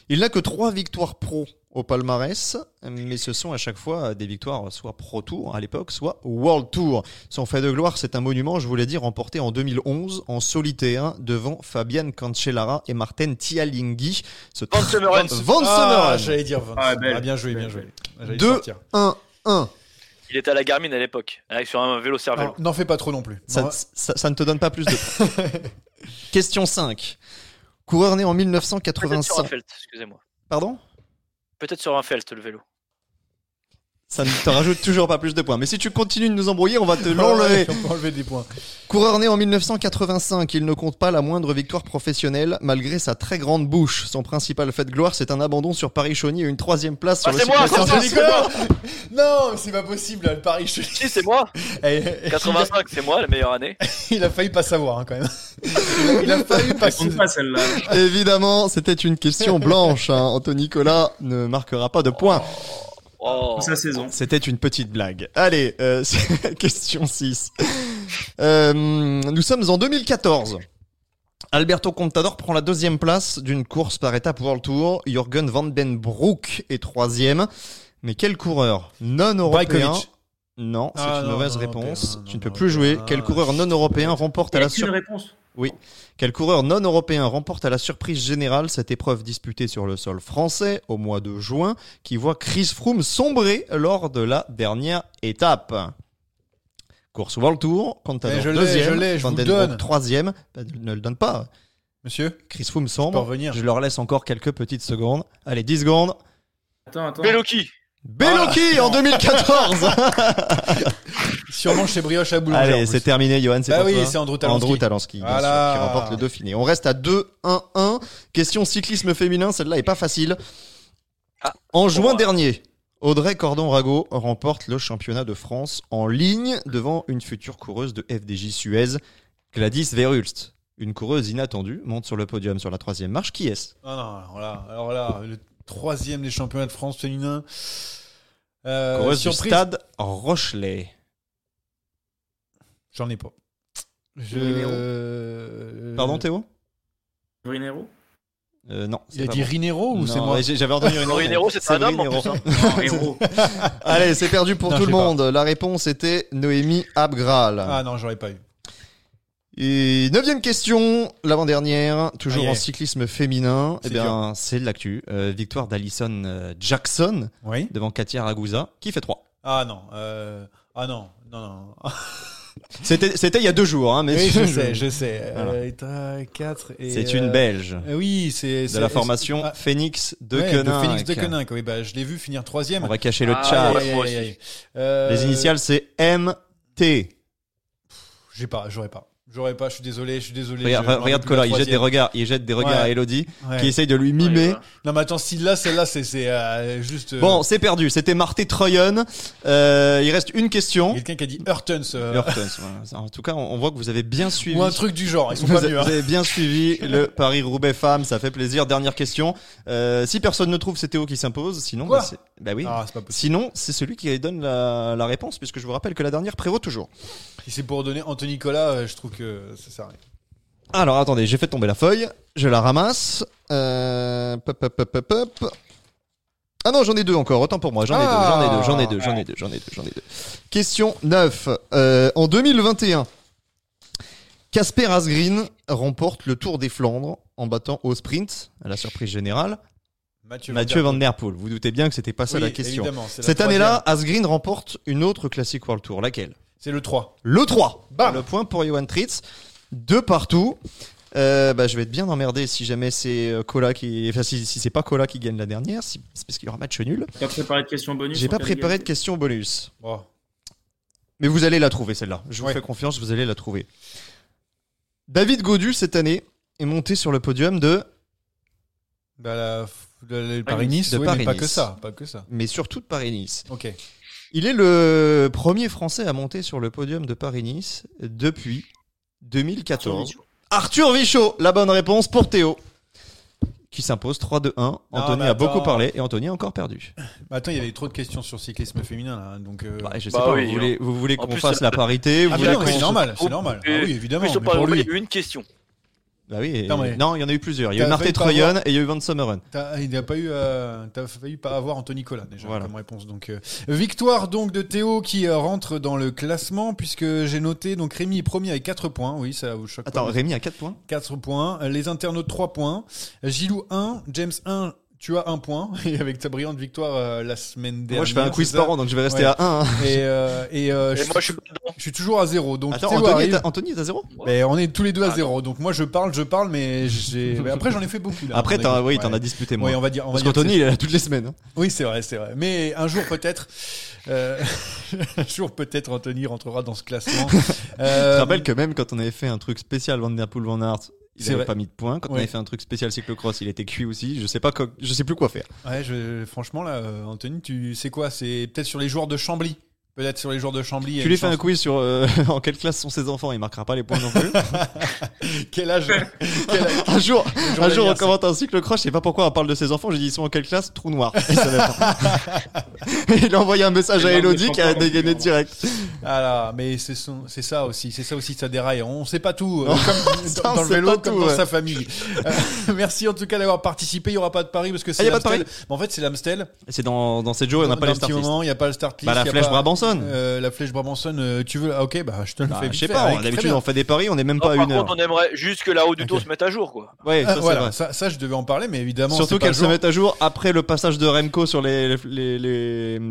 Il n'a que 3 victoires pro au palmarès, mais ce sont à chaque fois des victoires soit Pro Tour à l'époque, soit World Tour. Son fait de gloire, c'est un monument, je vous l'ai dit, remporté en 2011 en solitaire devant Fabian Cancellara et Marten Tialinghi. Van Semmeren. J'allais dire Van Semmeren. Ah, bien joué. 2-1-1. Il était à la Garmin à l'époque, sur un vélo cervelle. N'en fais pas trop non plus. Ça ne te donne pas plus de points. Question 5. Coureur né en 1985. Pardon ? peut-être sur un felt le vélo. Ça ne te rajoute toujours pas plus de points. Mais si tu continues de nous embrouiller, on va te l'enlever. On va enlever des points. Coureur né en 1985, il ne compte pas la moindre victoire professionnelle malgré sa très grande bouche. Son principal fait de gloire, c'est un abandon sur Paris-Chauny et une 3e place sur le Cyclo-Saint-Nicolas. Non, c'est pas possible, le Paris-Chauny. Si, c'est moi. 85, c'est moi, la meilleure année. Il a failli pas savoir, hein, quand même. Il a failli pas savoir. Évidemment, c'était une question blanche. Hein. Anthony Nicolas ne marquera pas de points. Oh. Sa saison. C'était une petite blague. Allez, question 6. Nous sommes en 2014. Alberto Contador prend la 2e place d'une course par étape World Tour. Jürgen van den Broek est 3e. Mais quel coureur non-européen ? Non, c'est une mauvaise réponse. Tu ne peux plus jouer. Quel coureur non-européen remporte à la surprise ? Oui. Quel coureur non-européen remporte à la surprise générale cette épreuve disputée sur le sol français au mois de juin qui voit Chris Froome sombrer lors de la dernière étape? Course World Tour, Contador 2e, Van den Broek 3e. Ne le donne pas. Monsieur Chris Froome sombre. Je leur laisse encore quelques petites secondes. Allez, 10 secondes. Attends. Bellocchi en 2014. Sûrement chez Brioche à Boulanger. Allez, c'est terminé, Johan. C'est oui, c'est Andrew Talansky voilà, qui remporte le Dauphiné. On reste à 2-1-1. Question cyclisme féminin, celle-là est pas facile. En juin dernier, Audrey Cordon-Rago remporte le championnat de France en ligne devant une future coureuse de FDJ Suez, Gladys Verhulst. Une coureuse inattendue monte sur le podium sur la 3e marche. Qui est-ce ? Alors là, le 3e des championnats de France féminin. Coureuse du Stade Rochelet. J'en ai pas. Pardon Théo ? Rinero ? Non. Il a dit Rinero ou non, c'est moi ? J'avais entendu Rinero, c'est un homme. Allez, c'est perdu pour tout le monde. La réponse était Noémie Abgral. Ah non, j'aurais pas eu. Et 9e question, l'avant-dernière, toujours en cyclisme féminin. C'est de l'actu. Victoire d'Alison Jackson devant Katia Ragusa, qui fait 3. Non. C'était il y a 2 jours, hein, mais oui, je sais. Voilà. 4 et c'est une Belge. Oui, c'est de la formation Phoenix de Koenig. Phoenix de Koenig. Oui, bah je l'ai vu finir 3e. On va cacher le chat. Les initiales, c'est MT. J'aurais pas, je suis désolé. Regarde Colin, il jette des regards à Elodie, qui essaye de lui mimer. Ouais. Non mais attends, celle-là, c'est juste... Bon, c'est perdu, c'était Marthe Trojan. Il reste une question. Quelqu'un qui a dit Hurtens. En tout cas, on voit que vous avez bien suivi... Ou un truc du genre, ils sont pas mieux. Vous avez bien suivi le Paris-Roubaix Femmes, ça fait plaisir. Dernière question. Si personne ne trouve, c'est Théo qui s'impose. Sinon, c'est pas possible. Sinon, c'est celui qui donne la réponse, puisque je vous rappelle que la dernière prévaut toujours. Et c'est pour donner Anthony Nicolas, je trouve que ça sert à rien. Alors attendez, j'ai fait tomber la feuille, je la ramasse. Ah non, j'en ai 2 encore, autant pour moi. J'en ai deux. Question 9. En 2021, Casper Asgreen remporte le Tour des Flandres en battant au sprint, à la surprise générale, Mathieu Van Der Poel. Vous doutez bien que c'était pas ça la question. Cette année-là, Asgreen remporte une autre classique World Tour, laquelle ? C'est le 3. Le 3. Bam. Le point pour Johan Tritz. 2 partout. Je vais être bien emmerdé si jamais c'est Cola qui... Enfin, si c'est pas Cola qui gagne la dernière, c'est parce qu'il y aura match nul. Tu as préparé de questions bonus ? J'ai pas préparé de questions bonus. Oh. Mais vous allez la trouver, celle-là. Je vous fais confiance, vous allez la trouver. David Gaudu, cette année, est monté sur le podium de... Paris-Nice. Mais pas que ça. Mais surtout de Paris-Nice. Ok. Il est le premier Français à monter sur le podium de Paris-Nice depuis 2014. Arthur Vichot, la bonne réponse pour Théo, qui s'impose 3-2-1. Anthony a beaucoup parlé et Anthony a encore perdu. Attends, il y avait trop de questions sur cyclisme féminin. Là, donc, je sais pas, oui, vous voulez qu'on fasse la parité. C'est normal. Oui, évidemment. Mais pour lui, il y a eu une question. Non, il y en a eu plusieurs. Il y a eu Marthe Trojan et il y a eu Van Sommeren. T'as failli pas avoir Anthony Collat déjà comme réponse. Donc victoire donc de Théo qui rentre dans le classement puisque j'ai noté donc Rémi est premier avec 4 points. Oui, ça vous choque pas. Attends, Rémi a 4 points. Les internautes 3 points. Gilou 1, James 1, tu as un point, et avec ta brillante victoire la semaine dernière. Moi, je fais un quiz par an, donc je vais rester à 1. Hein. Et moi, je suis toujours à 0. Donc, attends, Anthony est à 0 ? Ben, on est tous les deux à 0. Donc, moi, je parle, mais après, j'en ai fait beaucoup. Là, après, t'en as disputé, moi. Oui, on va dire, parce qu'Anthony, il est là toutes les semaines. Hein. Oui, c'est vrai. Mais un jour, peut-être. Anthony rentrera dans ce classement. Je te rappelle que même quand on avait fait un truc spécial Van Der Poel-Van Aert, il n'avait pas mis de points. Quand on avait fait un truc spécial cyclocross, il était cuit aussi. Je sais plus quoi faire. Ouais, franchement là, Anthony, tu sais quoi ? C'est peut-être sur les joueurs de Chambly. Peut-être sur les joueurs de Chambly. Tu lui fais un quiz sur en quelle classe sont ses enfants. Il marquera pas les points non plus. Quel âge Un jour, on commente un cyclocross. Je sais pas pourquoi on parle de ses enfants. J'ai dit ils sont en quelle classe ? Trou noir. Et il a envoyé un message à Elodie qui a dégainé direct. Ah là, mais c'est ça aussi, ça déraille. On sait pas tout, dans le vélo, comme dans sa famille. Merci en tout cas d'avoir participé. Il y aura pas de Paris parce que c'est l'Amstel. Mais en fait, c'est l'Amstel. C'est dans cette journée, on n'a pas les start list. Il y a pas le start list. Bah, la flèche Brabançonne, tu veux, ok, bah, je te le fais vite. Je sais pas, d'habitude, on fait des paris, on est même pas à une heure. Par contre, on aimerait juste que la route du Tour se mette à jour, quoi. Ouais, voilà. Ça, je devais en parler, mais évidemment. Surtout qu'elle se mette à jour après le passage de Remco sur les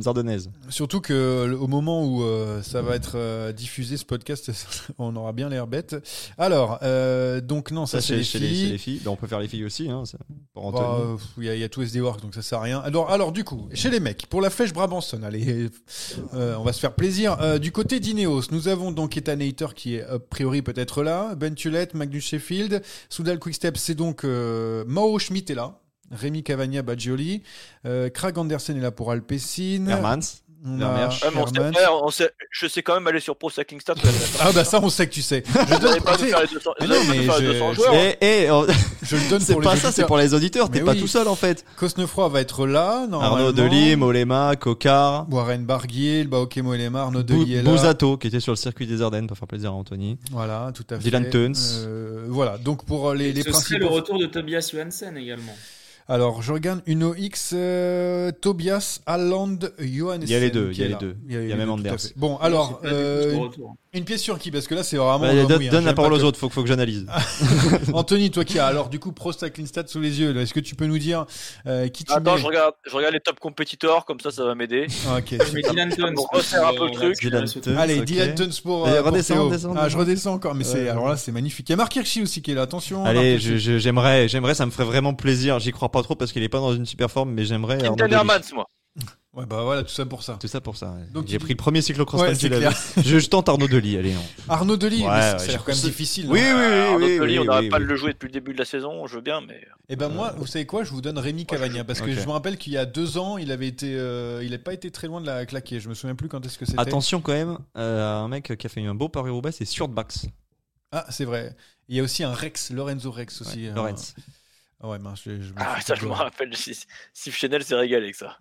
Ardennaises. Surtout que, au moment où, ça va être diffusé ce podcast, on aura bien l'air bête. Alors, donc non, ça c'est chez les filles. Ben, on peut faire les filles aussi, hein, pour Anthony. Il y a tout SD Work, donc ça sert à rien. Alors du coup, chez les mecs, pour la flèche Brabançonne, allez, on va se faire plaisir. Du côté d'Ineos, nous avons donc Ethan Hayter qui est a priori peut-être là, Ben Tullet, Magnus Sheffield, Soudal Quickstep, c'est donc Mao Schmidt est là, Rémi Cavagna, Baggioli, Krag Andersen est là pour Alpecin, Hermans. Je sais quand même aller sur Pro Cycling Stats. Ah bah ça on sait que tu sais. Je le donne. C'est pour pas les ça, c'est pour les auditeurs. Mais t'es pas tout seul en fait. Cosnefroy va être là. Arnaud Delim, Olema, Cocard, Warren Barguil, Baokemo Olema, Arnaud Delim, Bouzato qui était sur le circuit des Ardennes pour faire plaisir à Anthony. Voilà, tout à fait. Dylan Teuns. Voilà, donc pour les principaux. C'est le retour de Tobias Johansen également. Alors, je regarde Uno X, Tobias, Haaland, Johansen. Il y a les deux. Il y a même Anders. Bon, alors, une pièce sur qui ? Parce que là, c'est vraiment... donne la parole aux autres, faut que j'analyse. Anthony, toi qui as alors du coup Pro Cycling Stats sous les yeux, là, est-ce que tu peux nous dire qui tu mets ? Attends, je regarde les top compétitors, comme ça va m'aider. Ok. Dylan Teuns pour refaire un peu le truc. Allez, Dylan Teuns pour... Je redescends encore, mais alors là, c'est magnifique. Il y a Marc Hirschi aussi qui est là, attention. Allez, j'aimerais, ça me ferait vraiment plaisir, j'y crois pas trop parce qu'il est pas dans une super forme, mais j'aimerais. Hermans, moi. Ouais, bah voilà, tout ça pour ça. Ouais. Donc, j'ai pris le premier cyclocross. Ouais, je tente Arnaud Delis, allez. Arnaud Delis, c'est quand même difficile. Oui, Arnaud Delis, on n'arrête pas de le jouer depuis le début de la saison, je veux bien, mais. Eh ben moi, vous savez quoi, je vous donne Rémi Cavagna parce que je me rappelle qu'il y a 2 ans, il avait été, il n'a pas été très loin de la claquer. Je me souviens plus quand est-ce que c'était. Attention quand même, un mec qui a fait un beau Paris-Roubaix, c'est Surtbacks. Ah, c'est vrai. Il y a aussi un Rex, Lorenzo Rex aussi. Ouais, Lorenz. Ouais, mince, je me rappelle. Steve Chenel s'est régalé avec ça.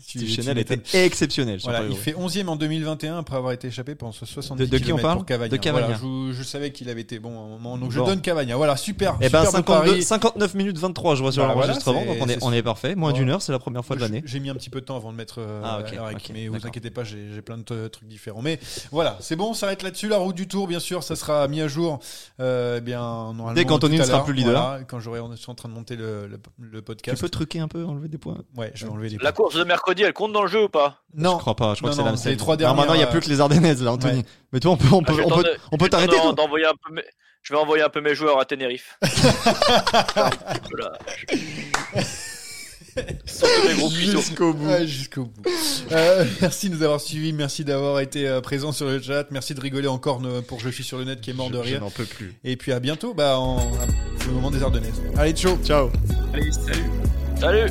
Steve Chenel était exceptionnel. Voilà, il fait 11e en 2021 après avoir été échappé pendant 70 km. De qui on parle ? De Cavagna. Voilà, je savais qu'il avait été bon à un moment, donc je donne Cavagna. Voilà, super. Et ben 59 minutes 23, je vois sur l'enregistrement, donc on est parfait. Moins d'une heure, c'est la première fois de l'année. J'ai mis un petit peu de temps avant de mettre la règle, mais vous inquiétez pas, j'ai plein de trucs différents. Mais voilà, c'est bon, on s'arrête là-dessus. La route du Tour, bien sûr, ça sera mis à jour. Dès qu'Anthony ne sera plus leader. Quand j'aurai... Je suis en train de monter le podcast. Tu peux truquer un peu, enlever des points. Ouais, je vais enlever des points. La course de mercredi, elle compte dans le jeu ou pas ? Non. Je crois pas. Je crois que c'est l'Amstel. Les 3 dernières. Maintenant, il n'y a plus que les Ardennaises, là, Anthony. Ouais. Mais toi, on peut t'arrêter. Je vais envoyer un peu mes joueurs à Tenerife. Voilà. Jusqu'au bout. Merci de nous avoir suivis, merci d'avoir été présents sur le chat, merci de rigoler encore pour Je suis sur le net qui est mort de rire. Je n'en peux plus. Et puis à bientôt, le moment des Ardennaises. Allez, ciao. Allez, salut.